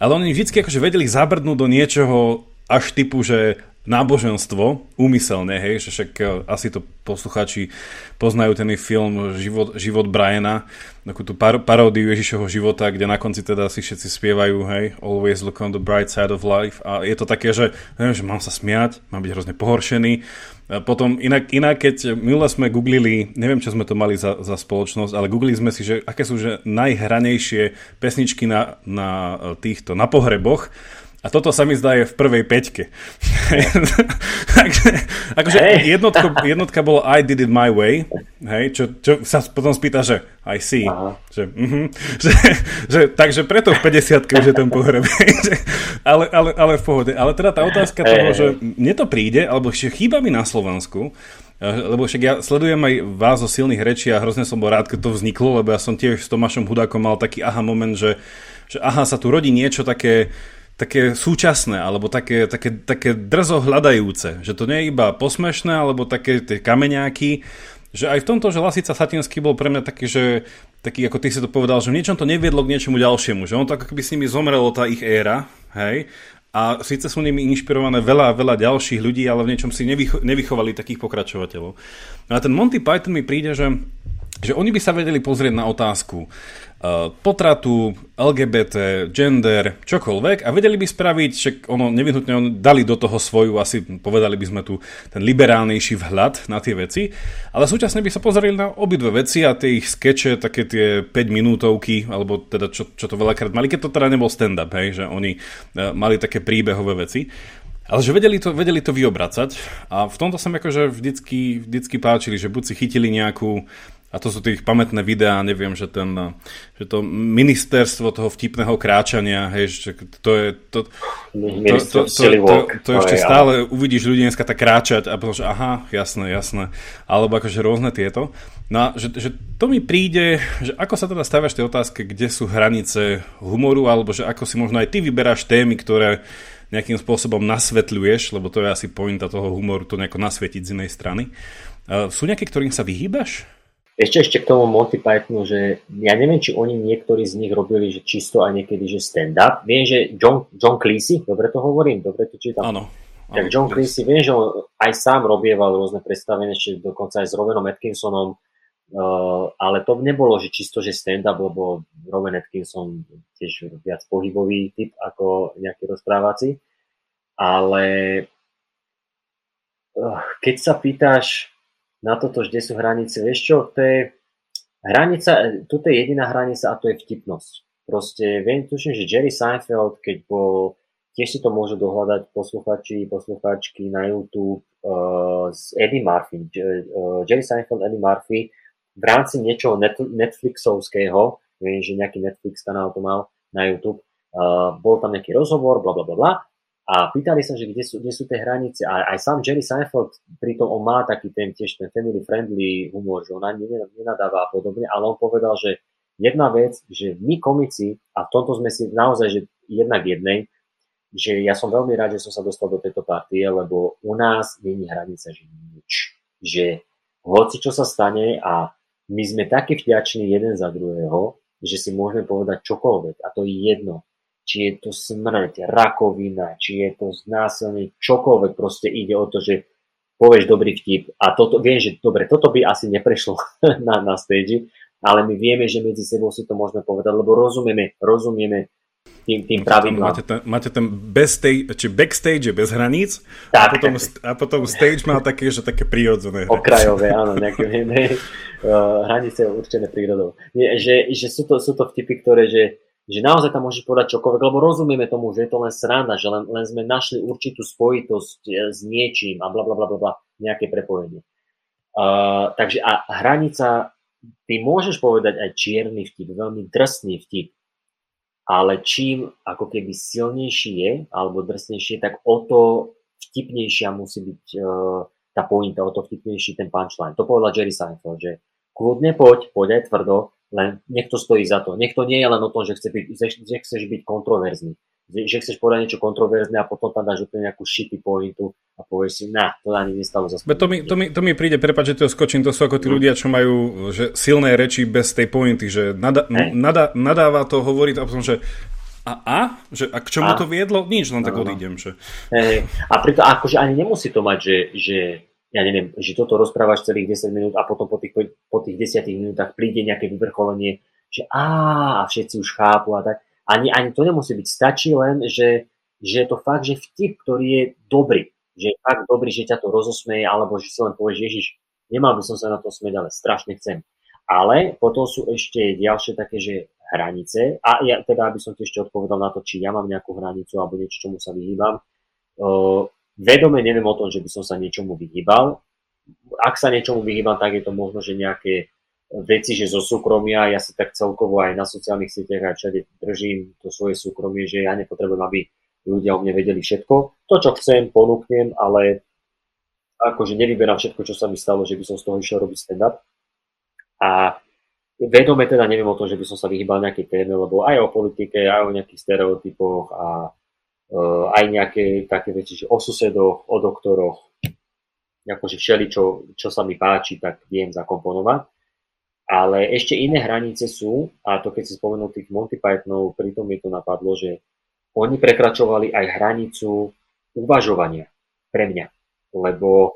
Ale oni vždycky akože vedeli zabrdnúť do niečoho až typu, že náboženstvo, úmyselne, hej, že však asi to poslucháči poznajú ten film Život Briana, takú tú paródiu Ježišovho života, kde na konci teda si všetci spievajú, hej, always look on the bright side of life, a je to také, že neviem, že mám sa smiať, mám byť hrozne pohoršený. A potom inak keď minule sme googlili, neviem čo sme to mali za spoločnosť, ale googlili sme si, že aké sú že najhranejšie pesničky na pohreboch. A toto sa mi zdá je v prvej 5. Takže akože jednotka bolo I did it my way, hej, čo sa potom spýta, že I see, že takže preto v 50-ke už je ten pohreb, ale v pohode. Ale teda tá otázka toho, že mne to príde, alebo že chýba mi na Slovensku, lebo však ja sledujem aj vás zo Silných rečí a hrozne som bol rád, keď to vzniklo, lebo ja som tiež s Tomášom Hudákom mal taký aha moment, že aha, sa tu rodí niečo také súčasné, alebo také drzo hľadajúce, že to nie je iba posmešné, alebo také tie kameňáky, že aj v tomto, že Lasica Satinský bol pre mňa taký, že taký, ako ty si to povedal, že v niečom to neviedlo k niečomu ďalšiemu, že on tak ako keby s nimi zomrelo tá ich éra, hej, a síce sú nimi inšpirované veľa ďalších ľudí, ale v niečom si nevychovali takých pokračovateľov. No a ten Monty Python mi príde, že oni by sa vedeli pozrieť na otázku potratu, LGBT, gender, čokoľvek a vedeli by spraviť, že ono nevyhnutne dali do toho svoju, asi povedali by sme tu ten liberálnejší vhľad na tie veci, ale súčasne by sa pozreli na obidve veci a tie ich skeče, také tie 5 minútovky, alebo teda čo to veľakrát mali, keď to teda nebol stand-up, hej, že oni mali také príbehové veci. Ale že vedeli to vyobracať a v tomto sa mi akože vždycky páčili, že buď si chytili nejakú, a to sú tých pamätné videá, neviem, že to ministerstvo toho vtipného kráčania, hej, že to je ešte stále, uvidíš ľudí dneska tak kráčať a potom, že aha, jasné, alebo akože rôzne tieto. No že to mi príde, že ako sa teda staviaš tej otázke, kde sú hranice humoru, alebo že ako si možno aj ty vyberáš témy, ktoré nejakým spôsobom nasvetľuješ, lebo to je asi pointa toho humoru, to nejako nasvietiť z inej strany. Sú nejaké, ktorým sa vyhýbaš? Ešte k tomu Monty Pythonu, že ja neviem, či oni niektorí z nich robili, že čisto a niekedy, že stand-up. Viem, že John Cleese, dobre to hovorím, dobre to čítam. Áno. Tak John Cleese, viem, že on aj sám robieval rôzne predstavenia, ešte dokonca aj s Rowanom Atkinsonom, ale to nebolo, že čisto, že stand-up, lebo Rowan Atkinson tiež viac pohybový typ ako nejaký rozprávací. Ale keď sa pýtaš na toto, kde sú hranice, vieš čo, to je hranica, toto je jediná hranica a to je vtipnosť. Proste viem, tuším, že Jerry Seinfeld, keď bol, tiež si to môžu dohľadať posluchači, posluchačky na YouTube z Eddie Murphy, Jerry Seinfeld, Eddie Murphy, v rámci niečoho Netflixovského, viem, že nejaký Netflix kanál to mal na YouTube, bol tam nejaký rozhovor, blablabla, a pýtali sa, že kde sú tie hranice. A aj sám Jerry Seinfeld, pritom on má taký ten tiež ten family-friendly humor, že on ani nenadáva a podobne, ale on povedal, že jedna vec, že my komici, a v tomto sme si naozaj že jednak jednej, že ja som veľmi rád, že som sa dostal do tejto partie, lebo u nás nie je hranica, že nič. Že hoci čo sa stane, a my sme takí vďační jeden za druhého, že si môžeme povedať čokoľvek, a to je jedno. Či je to smrť, rakovina, či je to znásilnenie, čokoľvek, proste ide o to, že povieš dobrý vtip a toto, vieš, že dobre, toto by asi neprešlo na stage, ale my vieme, že medzi sebou si to môžeme povedať, lebo rozumieme tým pravidlám. Máte tam backstage je bez hraníc, tak. A potom stage má také, že také prírodzené. Okrajové, áno, nejaké hranice určené prírodou. Že sú to vtipy, ktoré, že naozaj tam môžeš povedať čokoľvek, lebo rozumieme tomu, že je to len sranda, že len sme našli určitú spojitosť s niečím a blablabla, nejaké prepojenie. Takže a hranica, ty môžeš povedať aj čierny vtip, veľmi drsný vtip, ale čím ako keby silnejší je, alebo drsnejšie, tak o to vtipnejšia musí byť tá pointa, o to vtipnejší ten punchline. To povedal Jerry Seinfeld, že kľudne poď aj tvrdo, len nech to stojí za to. Nech to nie je len o tom, že chceš byť kontroverzný, že chceš povedať niečo kontroverzné a potom tam dáš úplne nejakú shitty pointu a povieš si, to ani nestalo za to. To mi príde, prepáč, že to skočím, to sú ako tí ľudia, čo majú že silné reči bez tej pointy, že nadáva to hovoriť a potom, že a k čomu to viedlo? Nič, len tak odídem. Že... A preto akože ani nemusí to mať, že ja neviem, že toto rozprávaš celých 10 minút a potom po tých 10 minútach príde nejaké vyvrcholenie, že a všetci už chápu a tak. Ani to nemusí byť. Stačí len, že je to fakt, že vtip, ktorý je dobrý. Že je fakt dobrý, že ťa to rozosmeje, alebo že si len povieš, Ježiš, nemal by som sa na to smieť, ale strašne chcem. Ale potom sú ešte ďalšie také, že hranice. A ja teda, aby som ti ešte odpovedal na to, či ja mám nejakú hranicu alebo niečo, čomu sa vyhýbam. Vedome neviem o tom, že by som sa niečomu vyhýbal. Ak sa niečomu vyhýbam, tak je to možno, že nejaké veci, že zo súkromia, ja si tak celkovo aj na sociálnych sieťach aj všade držím to svoje súkromie, že ja nepotrebujem, aby ľudia o mne vedeli všetko. To, čo chcem, ponúknem, ale akože nevyberám všetko, čo sa mi stalo, že by som z toho išiel robiť stand-up. A vedome teda neviem o tom, že by som sa vyhýbal nejaké téme, lebo aj o politike, aj o nejakých stereotypoch a aj nejaké také veci, že o susedoch, o doktoroch, akože všeličo, čo sa mi páči, tak viem zakomponovať. Ale ešte iné hranice sú, a to keď si spomenul tých Monty Pythonov, pritom mi to napadlo, že oni prekračovali aj hranicu uvažovania pre mňa. Lebo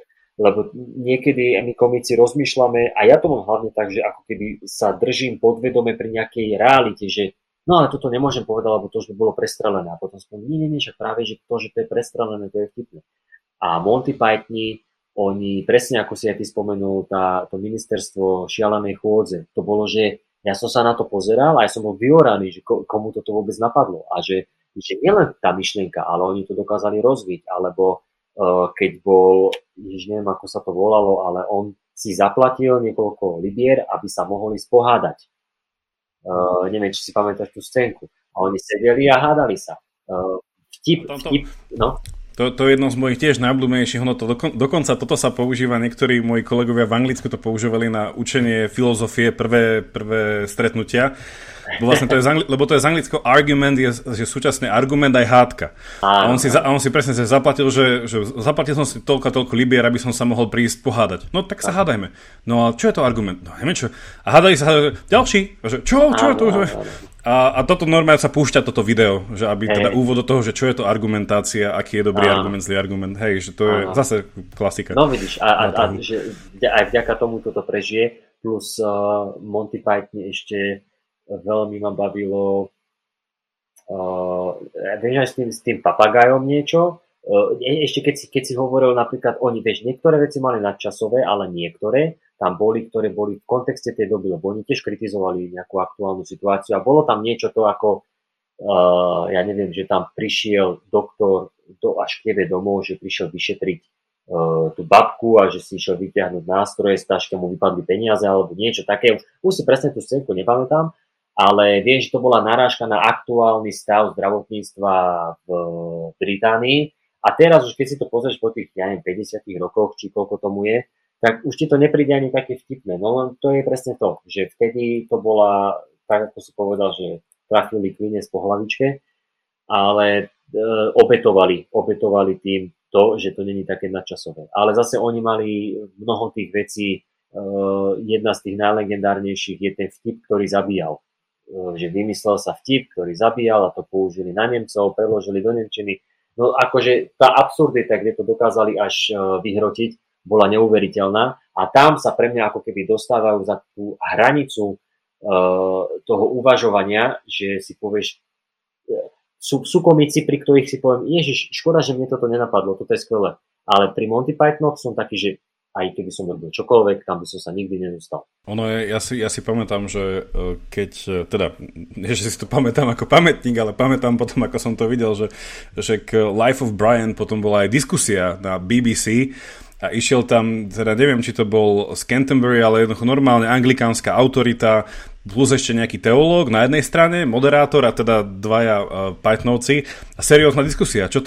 niekedy my komici rozmýšľame, a ja to mám hlavne tak, že ako keby sa držím podvedome pri nejakej realite, že no ale toto nemôžem povedať, lebo to už by bolo prestrelené. A potom spomínam, nie, však práve, že to je prestrelené, to je vtipné. A Monty Pythoni, oni presne, ako si aj ty spomenul, to ministerstvo šialenej chôdze, to bolo, že ja som sa na to pozeral a ja som bol vyoraný, že komu toto vôbec napadlo. A že nielen tá myšlienka, ale oni to dokázali rozviť. Alebo keď bol, neviem, ako sa to volalo, ale on si zaplatil niekoľko libier, aby sa mohli spohádať. Neviem, či si pamätáš tú scénku. A oni sedeli a hádali sa. Vtip, no. To je jedno z mojich tiež najobľúbenejších. Dokonca toto sa používa, niektorí moji kolegovia v Anglicku to používali na učenie filozofie, prvé stretnutia. Vlastne to je lebo to je z anglického argument, je súčasný argument aj hádka. A on si presne zaplatil, že zaplatil som si toľko libier, aby som sa mohol prísť pohádať. No tak sa hádajme. No a čo je to argument? No neviem čo. A hádali sa ďalší. Čo je to? A toto normálne sa púšťa toto video, že aby teda úvod do toho, že čo je to argumentácia, aký je dobrý argument, zlý argument, hej, že to je zase klasika. No vidíš, a že aj vďaka tomu toto prežije, plus Monty Python ešte veľmi ma bavilo, vieš aj s tým papagajom niečo, ešte keď si hovoril napríklad, oni, vieš, niektoré veci mali nadčasové, ale niektoré tam boli, ktoré boli v kontexte tej doby, lebo oni tiež kritizovali nejakú aktuálnu situáciu a bolo tam niečo to ako, ja neviem, že tam prišiel doktor až k tebe domov, že prišiel vyšetriť tú babku a že si išiel vytiahnuť nástroje, z tašky mu vypadli peniaze alebo niečo také. Už si presne tú scénku nepamätám, ale viem, že to bola narážka na aktuálny stav zdravotníctva v Británii a teraz už keď si to pozrieš po tých, ja neviem, 50 rokoch, či koľko tomu je, tak už ti to nepríde ani také vtipné. No len to je presne to, že vtedy to bola, tak ako si povedal, že trafili klinec po hlavičke, ale obetovali tým to, že to není také nadčasové. Ale zase oni mali mnoho tých vecí jedna z tých najlegendárnejších je ten vtip, ktorý zabíjal. Že vymyslel sa vtip, ktorý zabíjal a to použili na Nemcov, preložili do nemčiny. No akože tá absurdita, kde to dokázali až vyhrotiť, bola neuveriteľná a tam sa pre mňa ako keby dostávajú za tú hranicu toho uvažovania, že si povieš, sú komici, pri ktorých si poviem, ježiš, škoda, že mne toto nenapadlo, toto je skvelé. Ale pri Monty Pythonoch som taký, že aj keby som robil čokoľvek, tam by som sa nikdy nedostal. Ono je, ja si pamätám, že keď, teda, nie že si to pamätám ako pamätník, ale pamätám potom, ako som to videl, že k Life of Brian potom bola aj diskusia na BBC a išiel tam, teda neviem, či to bol z Canterbury, ale jednoducho normálne anglikánska autorita, plus ešte nejaký teológ na jednej strane, moderátor a teda dvaja Pythonovci a seriózna diskusia, čo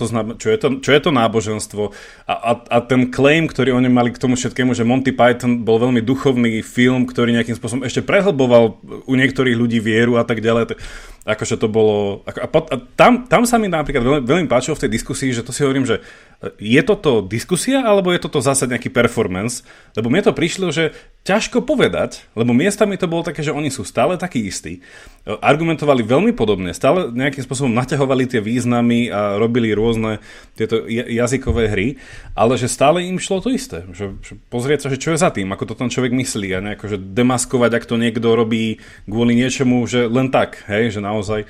je to náboženstvo a ten claim, ktorý oni mali k tomu všetkému, že Monty Python bol veľmi duchovný film, ktorý nejakým spôsobom ešte prehlboval u niektorých ľudí vieru a tak ďalej, akože to bolo a tam sa mi napríklad veľmi páčilo v tej diskusii, že to si hovorím, že je toto diskusia alebo je toto zase nejaký performance, lebo mne to prišlo, že ťažko povedať, lebo miestami to bolo také, že oni sú stále takí istí, argumentovali veľmi podobne, stále nejakým spôsobom naťahovali tie významy a robili rôzne tieto jazykové hry, ale že stále im šlo to isté, že pozrieť sa, že čo je za tým, ako to ten človek myslí a nejako, že demaskovať, ak to niekto robí kvôli niečomu, že len tak, hej, že naozaj.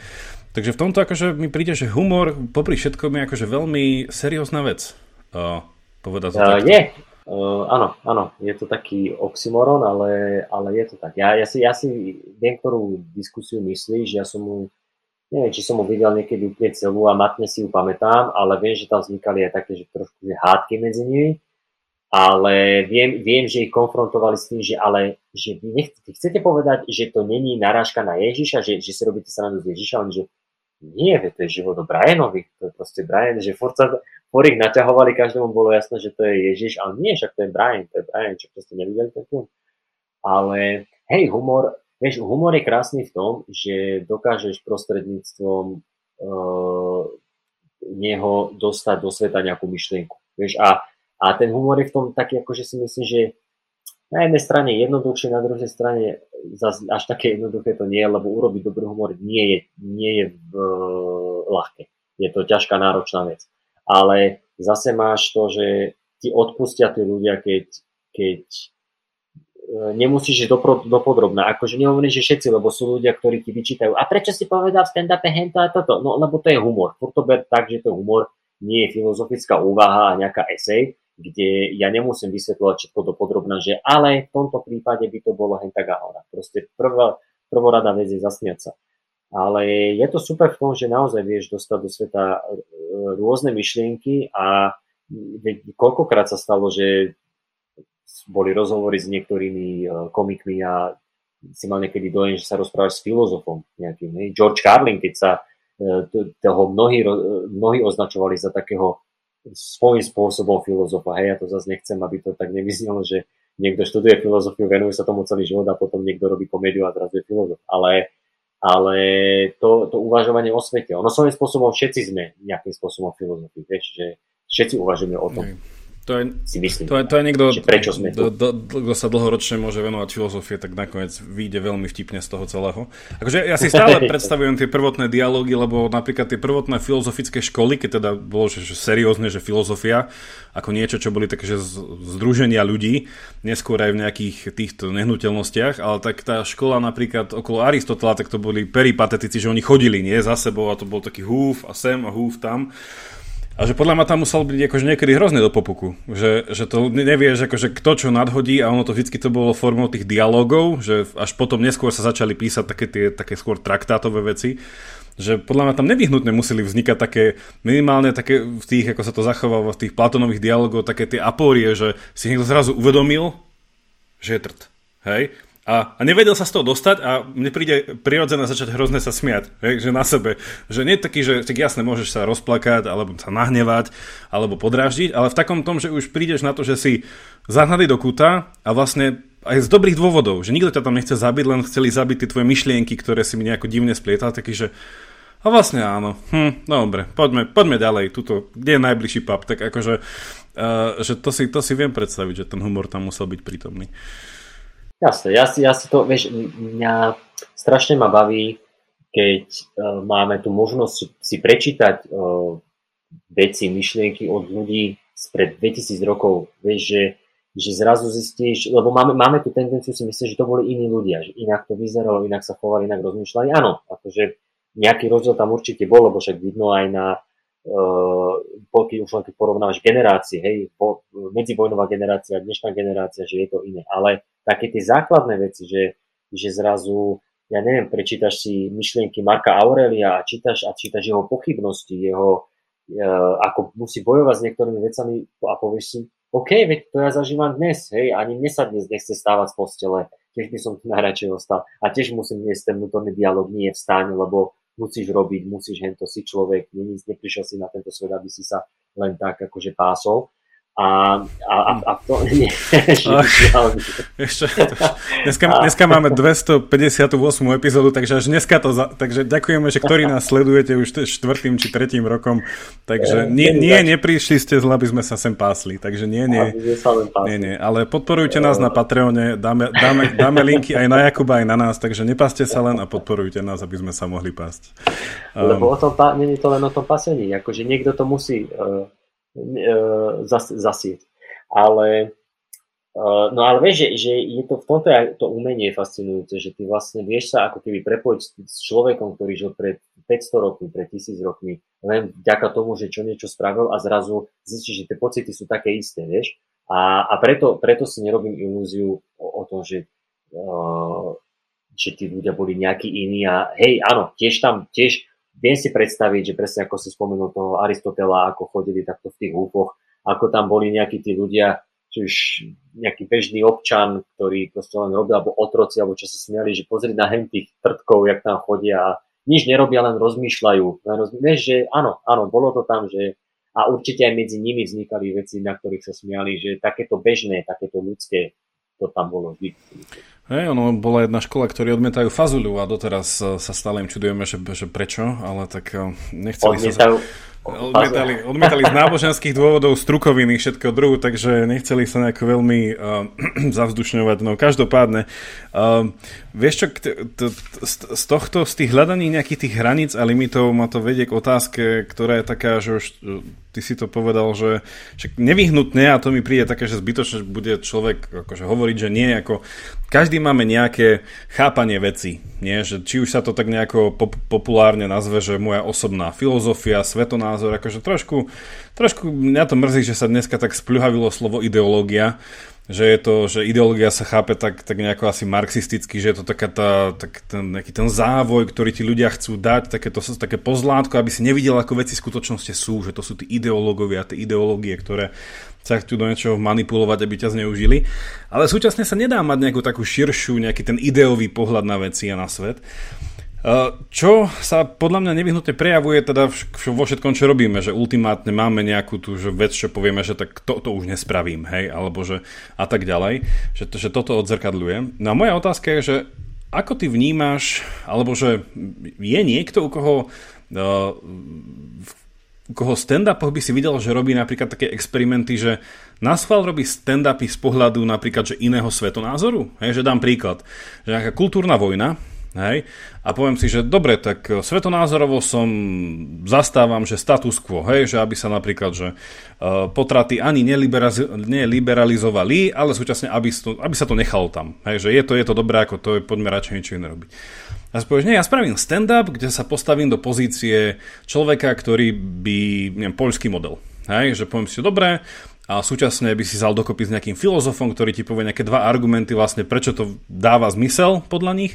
Takže v tomto akože mi príde, že humor popri všetkom je akože veľmi seriózna vec. Povedať to takto. Nie. Áno, je to taký oxymoron, ale je to tak. Ja si viem, ktorú diskusiu myslíš, ja som mu, neviem, či som mu videl niekedy úplne celú a matne si ju pamätám, ale viem, že tam vznikali aj také, že trošku že hádky medzi nimi, ale viem, že ich konfrontovali s tým, že vy chcete povedať, že to není narážka na Ježiša, že si robíte srandu z Ježiša, lenže nie, to je život o Brianovi, to je proste Brian, že furt ich naťahovali, každému bolo jasné, že to je Ježiš, ale nie, však to je Brian, čo proste nevideli ten film. Ale hej, humor je krásny v tom, že dokážeš prostredníctvom neho dostať do sveta nejakú myšlienku. Vieš, a ten humor je v tom taký, akože si myslím, že na jednej strane jednoduchšie, na druhej strane až také jednoduché to nie je, lebo urobiť dobrý humor nie je ľahké. Je to ťažká, náročná vec. Ale zase máš to, že ti odpustia tí ľudia, keď nemusíš ísť dopodrobná. Akože nehovorím, že všetci, lebo sú ľudia, ktorí ti vyčítajú. A prečo si povedal v stand-upe hento a toto? No, lebo to je humor. Furt to ber tak, že to humor nie je filozofická úvaha a nejaká esej, kde ja nemusím vysvetľovať všetko dopodrobná, že ale v tomto prípade by to bolo hen tak a ona. Proste prvorada vec je zasmiať sa. Ale je to super v tom, že naozaj vieš dostať do sveta rôzne myšlienky a koľkokrát sa stalo, že boli rozhovory s niektorými komikmi a si mal niekedy dojem, že sa rozprávaš s filozofom nejakým. Ne? George Carlin, keď sa toho mnohí označovali za takého svojím spôsobom filozofa. Hej, ja to zase nechcem, aby to tak nevyznelo, že niekto študuje filozofiu, venuje sa tomu celý život a potom niekto robí komédiu a zrazu je filozof. Ale to uvažovanie o svete, ono svojím spôsobom všetci sme nejakým spôsobom filozofi, vieš, že všetci uvažujeme o tom. To je niekto, kto sa dlhoročne môže venovať filozofie, tak nakoniec vyjde veľmi vtipne z toho celého. Akože ja si stále predstavujem tie prvotné dialógy, lebo napríklad tie prvotné filozofické školy, keď teda bolo že seriózne, že filozofia, ako niečo, čo boli také, že združenia ľudí, neskôr aj v nejakých týchto nehnuteľnostiach, ale tak tá škola napríklad okolo Aristotela, tak to boli peripatetici, že oni chodili, nie, za sebou a to bol taký húf a sem a húf tam. A že podľa ma tam musel byť akože niekedy hrozne do popuku, že to nevieš, akože kto čo nadhodí a ono to vždycky to bolo formou tých dialogov, že až potom neskôr sa začali písať také skôr traktátové veci, že podľa ma tam nevyhnutne museli vznikať také minimálne také v tých, ako sa to zachovalo v tých Platónových dialogov, také tie apórie, že si niekto zrazu uvedomil, že je trd, hej? A nevedel sa z toho dostať a mne príde prirodzené začať hrozne sa smiať, že na sebe. Že nie je taký, že tak jasne môžeš sa rozplakať, alebo sa nahnevať, alebo podráždiť, ale v takom tom, že už prídeš na to, že si zahnadý do kúta a vlastne aj z dobrých dôvodov, že nikto ťa tam nechce zabiť, len chceli zabiť tie tvoje myšlienky, ktoré si mi nejako divne splietal, taký, že a vlastne áno, dobre, poďme ďalej, tuto, kde je najbližší pub, tak akože, že to si viem predstaviť, že ten humor tam musel byť prítomný. Jasne, ja si to, vieš, mňa strašne ma baví, keď máme tu možnosť si prečítať veci, myšlienky od ľudí spred 2000 rokov, vieš, že zrazu zistíš, lebo máme tú tendenciu si myslieť, že to boli iní ľudia, že inak to vyzeralo, inak sa chovali, inak rozmýšľali. Áno, akože nejaký rozdiel tam určite bol, lebo však vidno aj na keď porovnávaš generácie, hej, medzivojnová generácia, dnešná generácia, že je to iné. Ale také tie základné veci, že zrazu, ja neviem, prečítaš si myšlienky Marka Aurelia a čítaš jeho pochybnosti, jeho ako musí bojovať s niektorými vecami a povieš si, OK, veď to ja zažívam dnes, hej, ani mne sa dnes nechce stávať z postele, tiež by som tu najradšej ostal a tiež musím dnes ten vnútorný dialog, nie je vstáň, lebo musíš robiť, musíš hento, si človek, neprišiel si na tento svet, aby si sa len tak akože pásol. A to nie. Dneska máme 258. epizódu, takže až dneska to... Takže ďakujeme, že ktorí nás sledujete už 4. či 3. rokom. Takže neprišli ste zle, aby sme sa sem pásli. Takže nie. Ale podporujte nás na Patreone, dáme linky aj na Jakuba, aj na nás, takže nepaste sa len a podporujte nás, aby sme sa mohli pásť. Lebo nie je to len o tom pasení. Akože niekto to musí... zasieť. Ale no ale vieš, že je to v tomto aj to umenie fascinujúce, že ty vlastne vieš sa ako keby prepojiť s človekom, ktorý žil pred 500 rokmi, pred 1000 rokmi, len vďaka tomu, že čo niečo spravil a zrazu zistíš, že tie pocity sú také isté, vieš. A preto si nerobím ilúziu o tom, že tí ľudia boli nejakí iní a hej, áno, tiež viem si predstaviť, že presne ako si spomenul toho Aristotela, ako chodili takto v tých húpoch, ako tam boli nejakí tí ľudia, či už nejaký bežný občan, ktorý proste len robil, alebo otroci, alebo čo sa smiali, že pozrieť na hentých trtkov, jak tam chodia a nič nerobia, len rozmýšľajú. Vieš, že áno, bolo to tam, že a určite aj medzi nimi vznikali veci, na ktorých sa smiali, že takéto bežné, takéto ľudské, to tam bolo vždy. Hej, ono bola jedna škola, ktorí odmietajú fazuľu a doteraz sa stále im čudujeme, že prečo, ale tak nechceli odmietali z náboženských dôvodov, strukoviny, všetko druhu, takže nechceli sa nejak veľmi zavzdušňovať. No každopádne, vieš čo, z tých hľadaní nejakých tých hraníc a limitov ma to vedie k otázke, ktorá je taká, že ty si to povedal, že nevyhnutné, a to mi príde také, že zbytočne bude človek akože hovoriť, že nie, ako každý máme nejaké chápanie veci, nie? Že či už sa to tak nejako populárne nazve, že moja osobná filozofia, svetonázor, akože trošku mňa to mrzí, že sa dneska tak spľuhavilo slovo ideológia, že je to, že ideológia sa chápe tak nejako asi marxisticky, že je to taká nejaký ten závoj, ktorý ti ľudia chcú dať, také pozlátko, aby si nevidel, ako veci v skutočnosti sú, že to sú tí ideológovia, tie ideológie, ktoré sa chcú do niečoho manipulovať, aby ťa zneužili. Ale súčasne sa nedá mať nejakú takú širšiu, nejaký ten ideový pohľad na veci a na svet. Čo sa podľa mňa nevyhnutne prejavuje teda vo všetkom, čo robíme, že ultimátne máme nejakú tú že vec, čo povieme, že tak to už nespravím, hej, alebo že a tak ďalej, že toto odzrkadľuje. No a moja otázka je, že ako ty vnímaš, alebo že je niekto, u koho stand-upov by si videl, že robí napríklad také experimenty, že naschvál robí stand-upy z pohľadu napríklad, že iného svetonázoru. Hej, že dám príklad, že nejaká kultúrna vojna, hej, a poviem si, že dobre, tak svetonázorovo zastávam, že status quo, hej, že aby sa napríklad, že potraty ani neliberalizovali, ale súčasne, aby sa to nechalo tam. Hej, že je to dobré, ako to je, poďme radšej niečo iné robiť. A spôjš, ja spravím stand-up, kde sa postavím do pozície človeka, ktorý by, neviem, poľský model. Hej, že poviem si, dobré, a súčasne by si vzal dokopy s nejakým filozofom, ktorý ti povie nejaké dva argumenty vlastne, prečo to dáva zmysel podľa nich,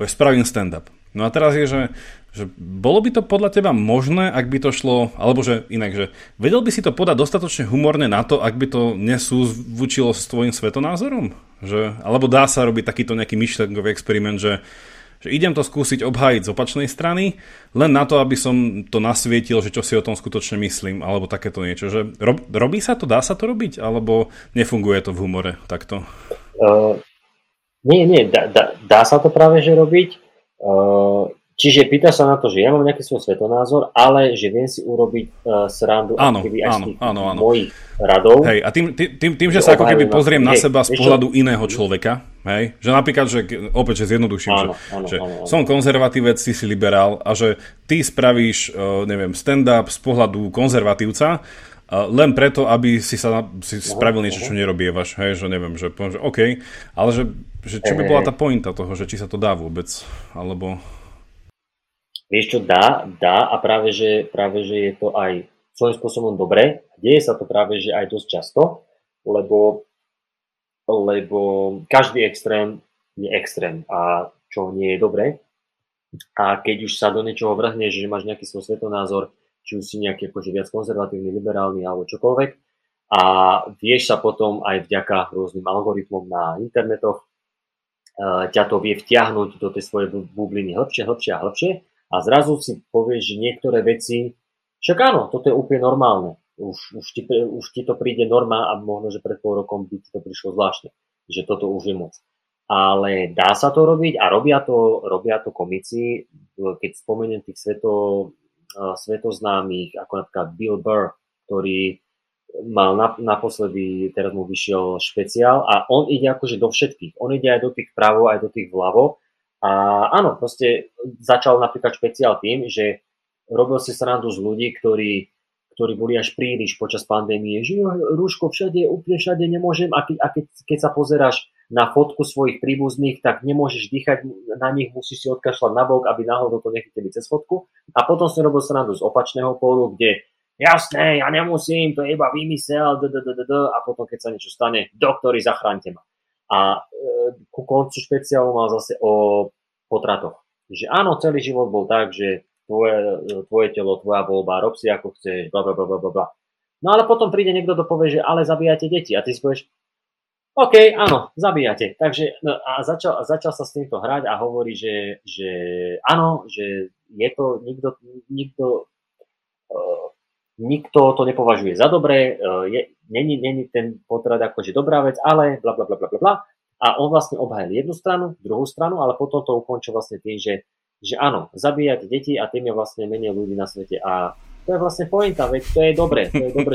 povieš, spravím stand-up. No a teraz je, že bolo by to podľa teba možné, ak by to šlo, alebo že inak, že vedel by si to podať dostatočne humorne na to, ak by to nesúzvučilo s tvojim svetonázorom? Že, alebo dá sa robiť takýto nejaký myšlenkový experiment, že idem to skúsiť obhájiť z opačnej strany, len na to, aby som to nasvietil, že čo si o tom skutočne myslím, alebo takéto niečo. Že robí sa to? Dá sa to robiť? Alebo nefunguje to v humore takto? Dá sa to práve, že robiť. Čiže pýta sa na to, že ja mám nejaký svoj svetonázor, ale že viem si urobiť srandu áno, mojich radov. Hej, a tým že sa ako keby pozriem na seba z pohľadu iného človeka, Hej? Že napríklad, že opäť, že zjednoduším, áno. Som konzervatívec, si liberál a že ty spravíš, neviem, stand-up z pohľadu konzervatívca len preto, aby si sa si spravil niečo, čo nerobievaš. Hej? Že neviem, že poviem, že OK, ale že čo by bola tá pointa toho, že či sa to dá vôbec, alebo... Vieš čo, dá a práve že je to aj svojím spôsobom dobre. Deje sa to práve že aj dosť často, lebo každý extrém je extrém a čo nie je dobré. A keď už sa do niečoho vrhneš, že máš nejaký svoj svetonázor, či už si nejaký akože viac konzervatívny, liberálny alebo čokoľvek a vieš sa potom aj vďaka rôznym algoritmom na internetoch ťa to vie vtiahnuť do tej svojej bubliny hlbšie a zrazu si povieš, že niektoré veci však áno, toto je úplne normálne. Už ti to príde norma a možno, že pred pol rokom by ti to prišlo zvláštne, že toto už je moc. Ale dá sa to robiť a robia to komici. Keď spomeniem tých svetoznámych, ako napríklad Bill Burr, ktorý mal naposledy, teraz mu vyšiel špeciál a on ide akože do všetkých. On ide aj do tých vpravo, aj do tých vľavo. A áno, proste začal napríklad špeciál tým, že robil si srandu z ľudí, ktorí boli až príliš počas pandémie, že rúško všade, úplne všade nemôžem a keď sa pozeráš na fotku svojich príbuzných, tak nemôžeš dýchať na nich, musíš si odkašľať na bok, aby náhodou to nechytili cez fotku. A potom som robil srandu z opačného pólu, kde jasné, ja nemusím, to je iba výmysel, a potom keď sa niečo stane, doktori, zachránte ma. A ku koncu špeciálu mal zase o potratoch. Že áno, celý život bol tak, že tvoje telo, tvoja voľba, rob si ako chceš, blablabla. No ale potom príde niekto, kto povie, že ale zabíjate deti a ty si povieš, OK, áno, zabíjate. Takže no, a začal sa s týmto hrať a hovorí, že áno, že je to, nikto to nepovažuje za dobré, není ten potrat akože dobrá vec, ale blablabla. A on vlastne obhajil jednu stranu, druhú stranu, ale potom to ukončil vlastne tým, že áno, zabíjať deti a tým je vlastne menej ľudí na svete a to je vlastne pointa, veď to je dobré,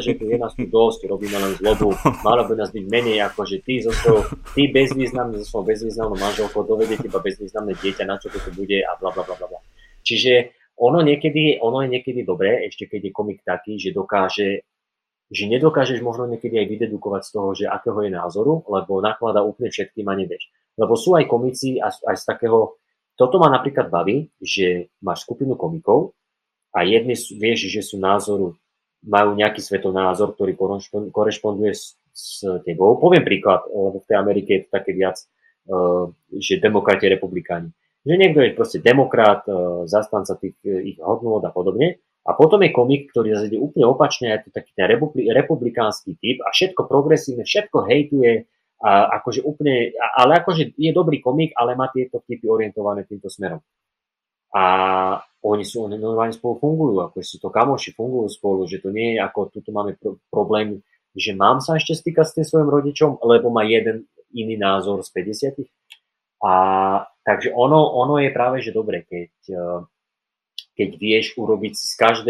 že tu je nás tu dosť, robíme len zlobu, malo by nás byť menej ako, že ty bezvýznamný so svojou bezvýznamnou manželkou dovedete iba bezvýznamné dieťa, na čo to bude a blablabla. Čiže ono je niekedy dobré, ešte keď je komik taký, že dokáže, že nedokážeš možno niekedy aj vydedukovať z toho, že akého je názoru, lebo nakladá úplne všetkým a nevieš. Lebo sú aj komici aj z takého. Toto ma napríklad baví, že máš skupinu komikov a jedni vieš, že sú názoru, majú nejaký svetonázor, ktorý korešponduje s tebou. Poviem príklad, lebo v tej Amerike je to také viac, že demokrati a republikáni. Že niekto je proste demokrat, zastanca tých ich hodnôt a podobne. A potom je komik, ktorý zase ide úplne opačne, je to taký ten republikánsky typ a všetko progresívne, všetko hejtuje, a akože úplne, ale akože je dobrý komik, ale má tieto typy orientované týmto smerom. A oni normálne spolu fungujú, ako sú to kamoši, fungujú spolu, že to nie je ako, tuto máme problém, že mám sa ešte stýkať s tým svojim rodičom, lebo má jeden iný názor z 50. A takže ono je práve, že dobre, keď vieš urobiť si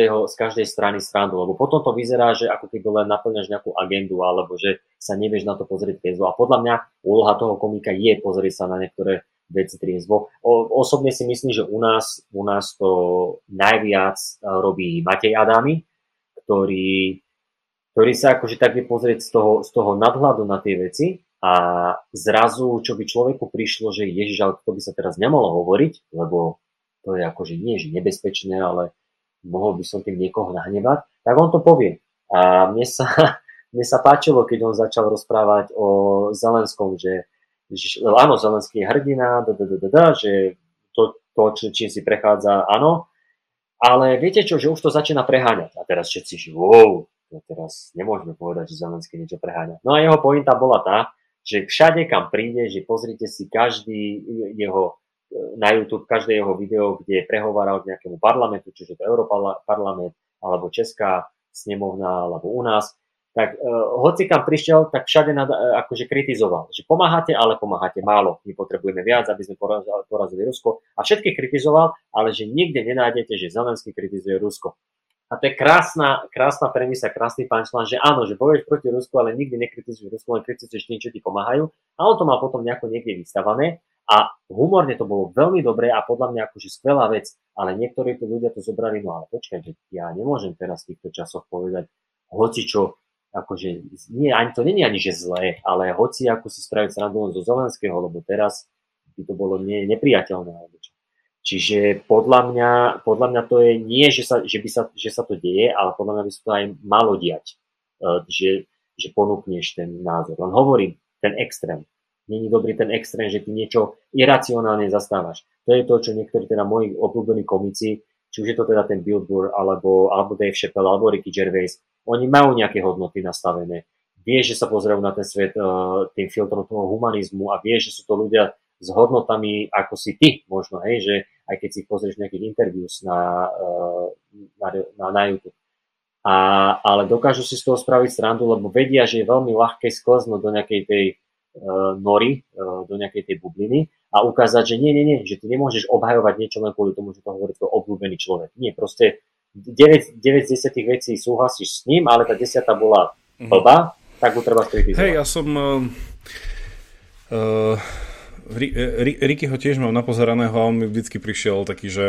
z každej strany srandu, lebo potom to vyzerá, že ako keby len naplňaš nejakú agendu, alebo že sa nevieš na to pozrieť triezvo. A podľa mňa úloha toho komika je pozrieť sa na niektoré veci triezvo. Osobne si myslím, že u nás to najviac robí Matej Adámy, ktorý sa akože tak vie pozrieť z toho nadhľadu na tie veci a zrazu, čo by človeku prišlo, že Ježiš, ale to by sa teraz nemalo hovoriť, lebo to je akože nie, že nebezpečné, ale mohol by som tým niekoho nahnevať, tak on to povie. A mne sa páčilo, keď on začal rozprávať o Zelenskom, že áno, Zelenský je hrdina, že to čím si prechádza, áno, ale viete čo, že už to začína preháňať. A teraz všetci, že wow, no teraz nemôžeme povedať, že Zelenský niečo preháňa. No a jeho pointa bola tá, že všade, kam príde, že pozrite si každý jeho na YouTube každé jeho video, kde prehováral k nejakému parlamentu, čiže to Europarlament, alebo Česká snemovna, alebo u nás, tak hoci kam prišiel, tak všade akože kritizoval, že pomáhate, ale pomáhate málo, my potrebujeme viac, aby sme porazili Rusko a všetky kritizoval, ale že nikde nenájdete, že Zelenský kritizuje Rusko. A to je krásna premisa, krásny punchline, že áno, že bojuješ proti Rusku, ale nikdy nekritizuješ Rusku, len kritizuješ tým, čo ti pomáhajú. A on to má potom nejako niekde vystavané. A humorne to bolo veľmi dobré a podľa mňa akože skvelá vec, ale niektorí tu ľudia to zobrali, no ale počkaj, že ja nemôžem teraz v týchto časoch povedať hocičo, akože nie, ani to není ani že zlé, ale hoci ako si spraviť srandu zo Zelenského, lebo teraz by to bolo nepriateľné. Čiže podľa mňa to je nie, že sa to deje, ale podľa mňa by sa to aj malo diať, že ponúkneš ten názor. Len hovorím, ten extrém. Není dobrý ten extrém, že ty niečo iracionálne zastávaš. To je to, čo niektorí teda moji obľúbení komici, či už je to teda ten Bill Burr, alebo Dave Chappelle, alebo Ricky Gervais, oni majú nejaké hodnoty nastavené. Vieš, že sa pozerajú na ten svet tým filtrom toho humanizmu a vieš, že sú to ľudia s hodnotami, ako si ty možno, hej, že aj keď si pozrieš nejakých interviews na YouTube. Ale dokážu si z toho spraviť srandu, lebo vedia, že je veľmi ľahké sklznúť do nejakej tej nory, do nejakej tej bubliny a ukázať, že nie, že ty nemôžeš obhajovať niečo len kvôli tomu, že to hovorí tvoj obľúbený človek. Nie, proste 9 z 10 vecí súhlasíš s ním, ale tá 10 bola blbá, tak ju treba skritizovať. Hej, ja som... Rickyho tiež mám napozeraného a on mi vždycky prišiel taký, že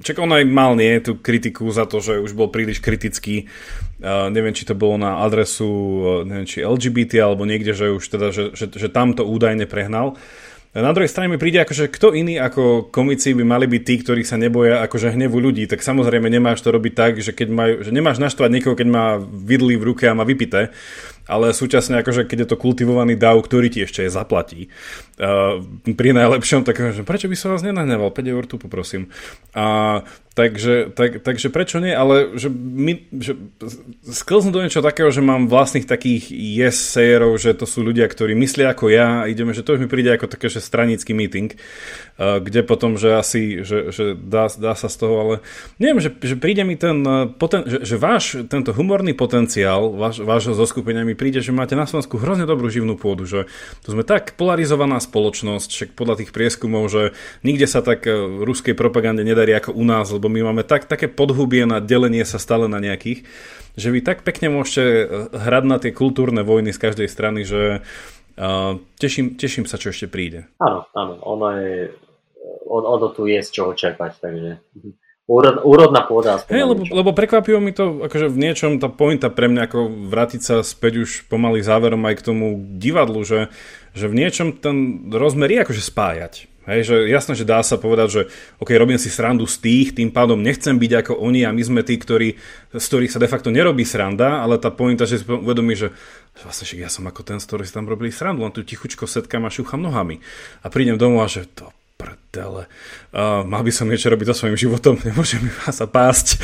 čak on aj mal tú kritiku za to, že už bol príliš kritický. Neviem, či to bolo na adresu či LGBT alebo niekde, že už teda, že tam to údajne prehnal. Na druhej strane mi príde, akože kto iný ako komici by mali byť tí, ktorí sa neboja akože hnevu ľudí, tak samozrejme nemáš to robiť tak, že nemáš naštvať niekoho, keď má vidly v ruke a má vypité, ale súčasne akože keď je to kultivovaný dáv, ktorý ti ešte zaplatí. Pri najlepšom takom, že prečo by som vás nenahneval, 5 eur tu poprosím. Takže prečo nie, ale že sklznú do niečo takého, že mám vlastných takých yes-sayerov, že to sú ľudia, ktorí myslia ako ja, ideme, že to už mi príde ako také, že stranický meeting, kde potom, že asi, že dá sa z toho, ale neviem, že príde mi že váš tento humorný potenciál, vášho zoskupenia mi príde, že máte na Slovensku hrozne dobrú živnú pôdu, že tu sme tak polarizovaná spoločnosť, však podľa tých prieskumov, že nikde sa tak ruskej propagande nedarí ako u nás, lebo my máme také podhubie na delenie sa stále na nejakých, že vy tak pekne môžete hrať na tie kultúrne vojny z každej strany, že teším sa, čo ešte príde. Áno, ono tu je z čoho čerpať, takže úrodná pôda. Lebo prekvapilo mi to, akože v niečom tá pointa pre mňa, ako vrátiť sa späť už pomaly záverom aj k tomu divadlu, že v niečom ten rozmer je akože spájať. Hej, že jasné, že dá sa povedať, že ok, robím si srandu z tých, tým pádom nechcem byť ako oni a my sme tí, z ktorých sa de facto nerobí sranda, ale tá pointa, že si uvedomí, že vlastne ja som ako ten, z ktorých si tam robili srandu, len tu tichučko setkám a šúcham nohami. A prídem domov a že to prdele, mal by som niečo robiť so svojím životom, nemôžem iba sa pásť.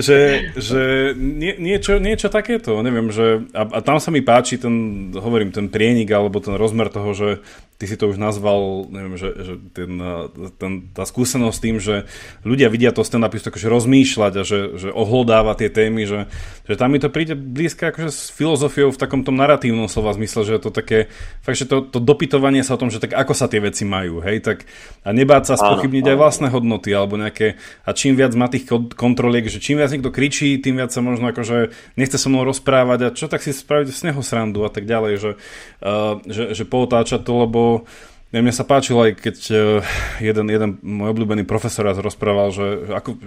Že niečo takéto, neviem, že a tam sa mi páči ten prienik alebo ten rozmer toho, že ty si to už nazval, neviem, že tá skúsenosť tým, že ľudia vidia to stand-upistu akože rozmýšľať a že ohľadáva tie témy, že tam mi to príde blízko akože s filozofiou v takom tom naratívnom slova zmysle, že je to také, fakt, že to dopytovanie sa o tom, že tak ako sa tie veci majú, hej, tak a nebáť sa spochybniť aj vlastné hodnoty alebo nejaké, a čím viac má tých kontroliek, že čím viac niekto kričí, tým viac sa možno akože nechce so mnou rozprávať a čo tak si spraviť z neho srandu a tak ďalej, že pootáča to, lebo mne sa páčilo, aj keď jeden môj obľúbený profesor raz rozprával, že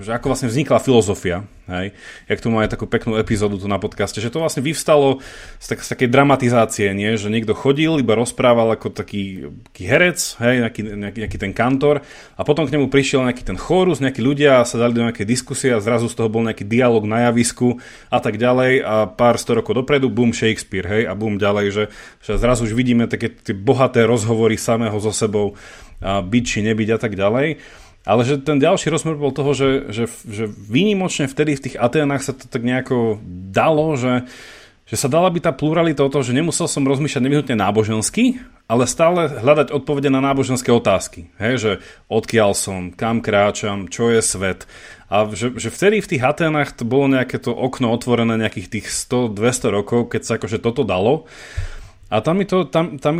ako vlastne vznikla filozofia, hej? Jak tu má aj takú peknú epizódu tu na podcaste, že to vlastne vyvstalo z takej dramatizácie, nie? Že niekto chodil, iba rozprával ako taký herec, hej? Nejaký ten kantor a potom k nemu prišiel nejaký ten chórus, nejakí ľudia sa dali do nejakej diskusie a zrazu z toho bol nejaký dialog na javisku a tak ďalej a pár 100 rokov dopredu, boom, Shakespeare, hej? A boom, ďalej, že zrazu už vidíme také tie bohaté rozhovory samého so sebou, byť či nebyť a tak ďalej. Ale že ten ďalší rozmer bol toho, že výnimočne vtedy v tých Aténách sa to tak nejako dalo, že sa dala by tá pluralita o toho, že nemusel som rozmýšľať nevyhnutne nábožensky, ale stále hľadať odpovede na náboženské otázky. Hej, že odkiaľ som, kam kráčam, čo je svet. A že vtedy v tých Aténách to bolo nejaké to okno otvorené nejakých tých 100-200 rokov, keď sa akože toto dalo. A tam mi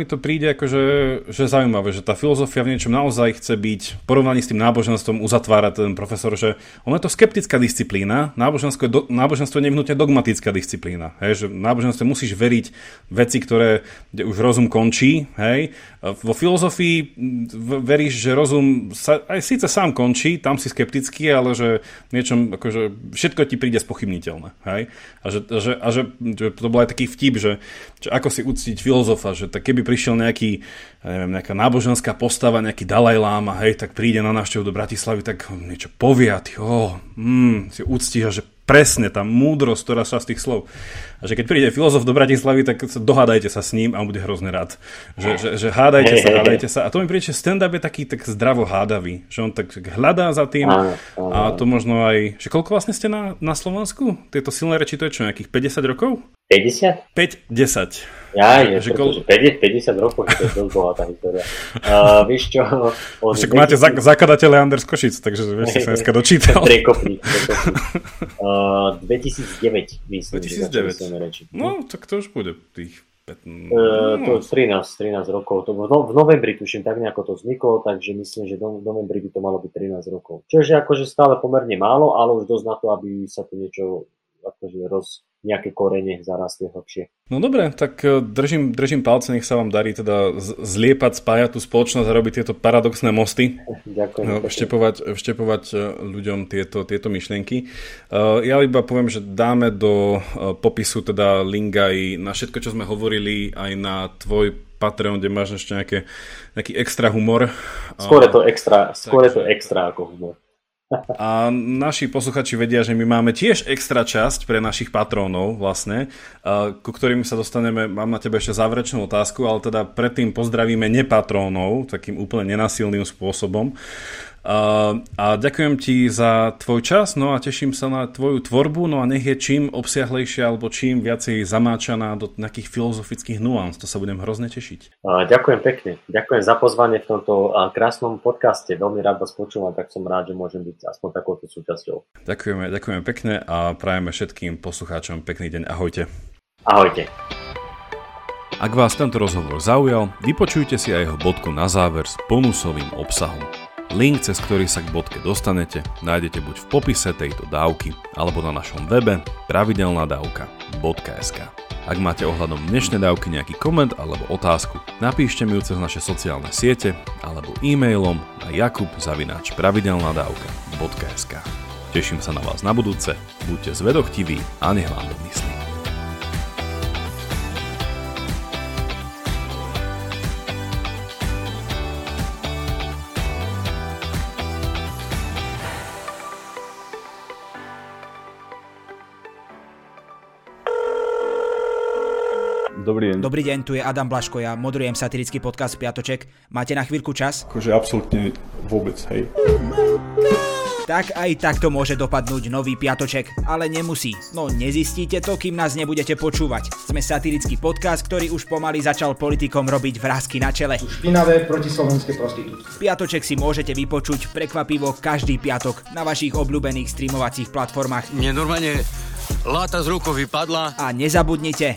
to príde akože že zaujímavé, že tá filozofia v niečom naozaj chce byť v porovnaní s tým náboženstvom, uzatvára ten profesor, že ono je to skeptická disciplína, náboženstvo je nevyhnutne dogmatická disciplína, hej, že v náboženstve musíš veriť veci, ktoré už rozum končí, hej. Vo filozofii veríš, že rozum sa aj síce sám končí, tam si skeptický, ale že niečom akože všetko ti príde spochybniteľné, hej. A že to bol aj taký vtip, že ako si uctiť filozofa, že tak keby prišiel nejaký, neviem, nejaká náboženská postava, nejaký Dalaj Láma, hej, tak príde na návštevu do Bratislavy, tak niečo povie a ty si uctíš, že presne tá múdrosť, ktorá sa z tých slov. A že keď príde filozof do Bratislavy, tak dohádajte sa s ním a on bude hrozne rád. Že hádajte sa. A to mi príde, že stand-up je taký tak zdravo hádavý, že on tak hľadá za tým a to možno aj... Že koľko vlastne ste na Slovensku? Tieto silné reči, to je čo, nejakých 50 rokov? 50? 5-10. Ja, je to 50 rokov, že to bola tá história. Vieš čo? Však máte zakladateľa Anders Košík, takže vieš, si sa dneska dočítal. Prekopni. 2009, myslím. 2009. No, tak to už bude tých 15. To 13 rokov. To bolo, no, v novembri, tuším, tak nejako to vzniklo, takže myslím, že v novembri by to malo byť 13 rokov. Čože akože stále pomerne málo, ale už dosť na to, aby sa to niečo akože nejaké korene zarastie hlbšie. No dobre, tak držím palce, nech sa vám darí teda zliepať, spájať tú spoločnosť a robiť tieto paradoxné mosty. Ďakujem. Vštepovať ľuďom tieto myšlienky. Ja iba poviem, že dáme do popisu teda link aj na všetko, čo sme hovorili, aj na tvoj Patreon, kde máš ešte nejaký extra humor. Skôr je to extra ako humor. A naši posluchači vedia, že my máme tiež extra časť pre našich patrónov vlastne, ku ktorým sa dostaneme. Mám na tebe ešte záverečnú otázku, ale teda predtým pozdravíme nepatrónov takým úplne nenasilným spôsobom. A ďakujem ti za tvoj čas, no a teším sa na tvoju tvorbu, no a nech je čím obsiahlejšia alebo čím viacej zamáčaná do nejakých filozofických nuans, to sa budem hrozne tešiť. Ďakujem pekne, ďakujem za pozvanie v tomto krásnom podcaste, veľmi rád vás počúvam, tak som rád, že môžem byť aspoň takouto súčasťou. Ďakujeme pekne a prajeme všetkým poslucháčom pekný deň, ahojte. Ahojte. Ak vás tento rozhovor zaujal, vypočujte si aj jeho bodku na záver s bonusovým obsahom. Link, cez ktorý sa k bodke dostanete, nájdete buď v popise tejto dávky, alebo na našom webe pravidelnadavka.sk. Ak máte ohľadom dnešnej dávky nejaký koment alebo otázku, napíšte mi ju cez naše sociálne siete alebo e-mailom na jakub@pravidelnadavka.sk. Teším sa na vás na budúce, buďte zvedochtiví a nech vám domyslí. Dobrý deň, tu je Adam Blaško, ja moderujem satirický podcast Piatoček. Máte na chvíľku čas? Akože absolútne vôbec, hej. Tak aj takto môže dopadnúť nový Piatoček, ale nemusí. No nezistíte to, kým nás nebudete počúvať. Sme satirický podcast, ktorý už pomaly začal politikom robiť vrásky na čele. Špinavé protislovenské prostitútky. Piatoček si môžete vypočuť prekvapivo každý piatok na vašich obľúbených streamovacích platformách. Nenormálne láta z rukou vypadla. A nezabudnite,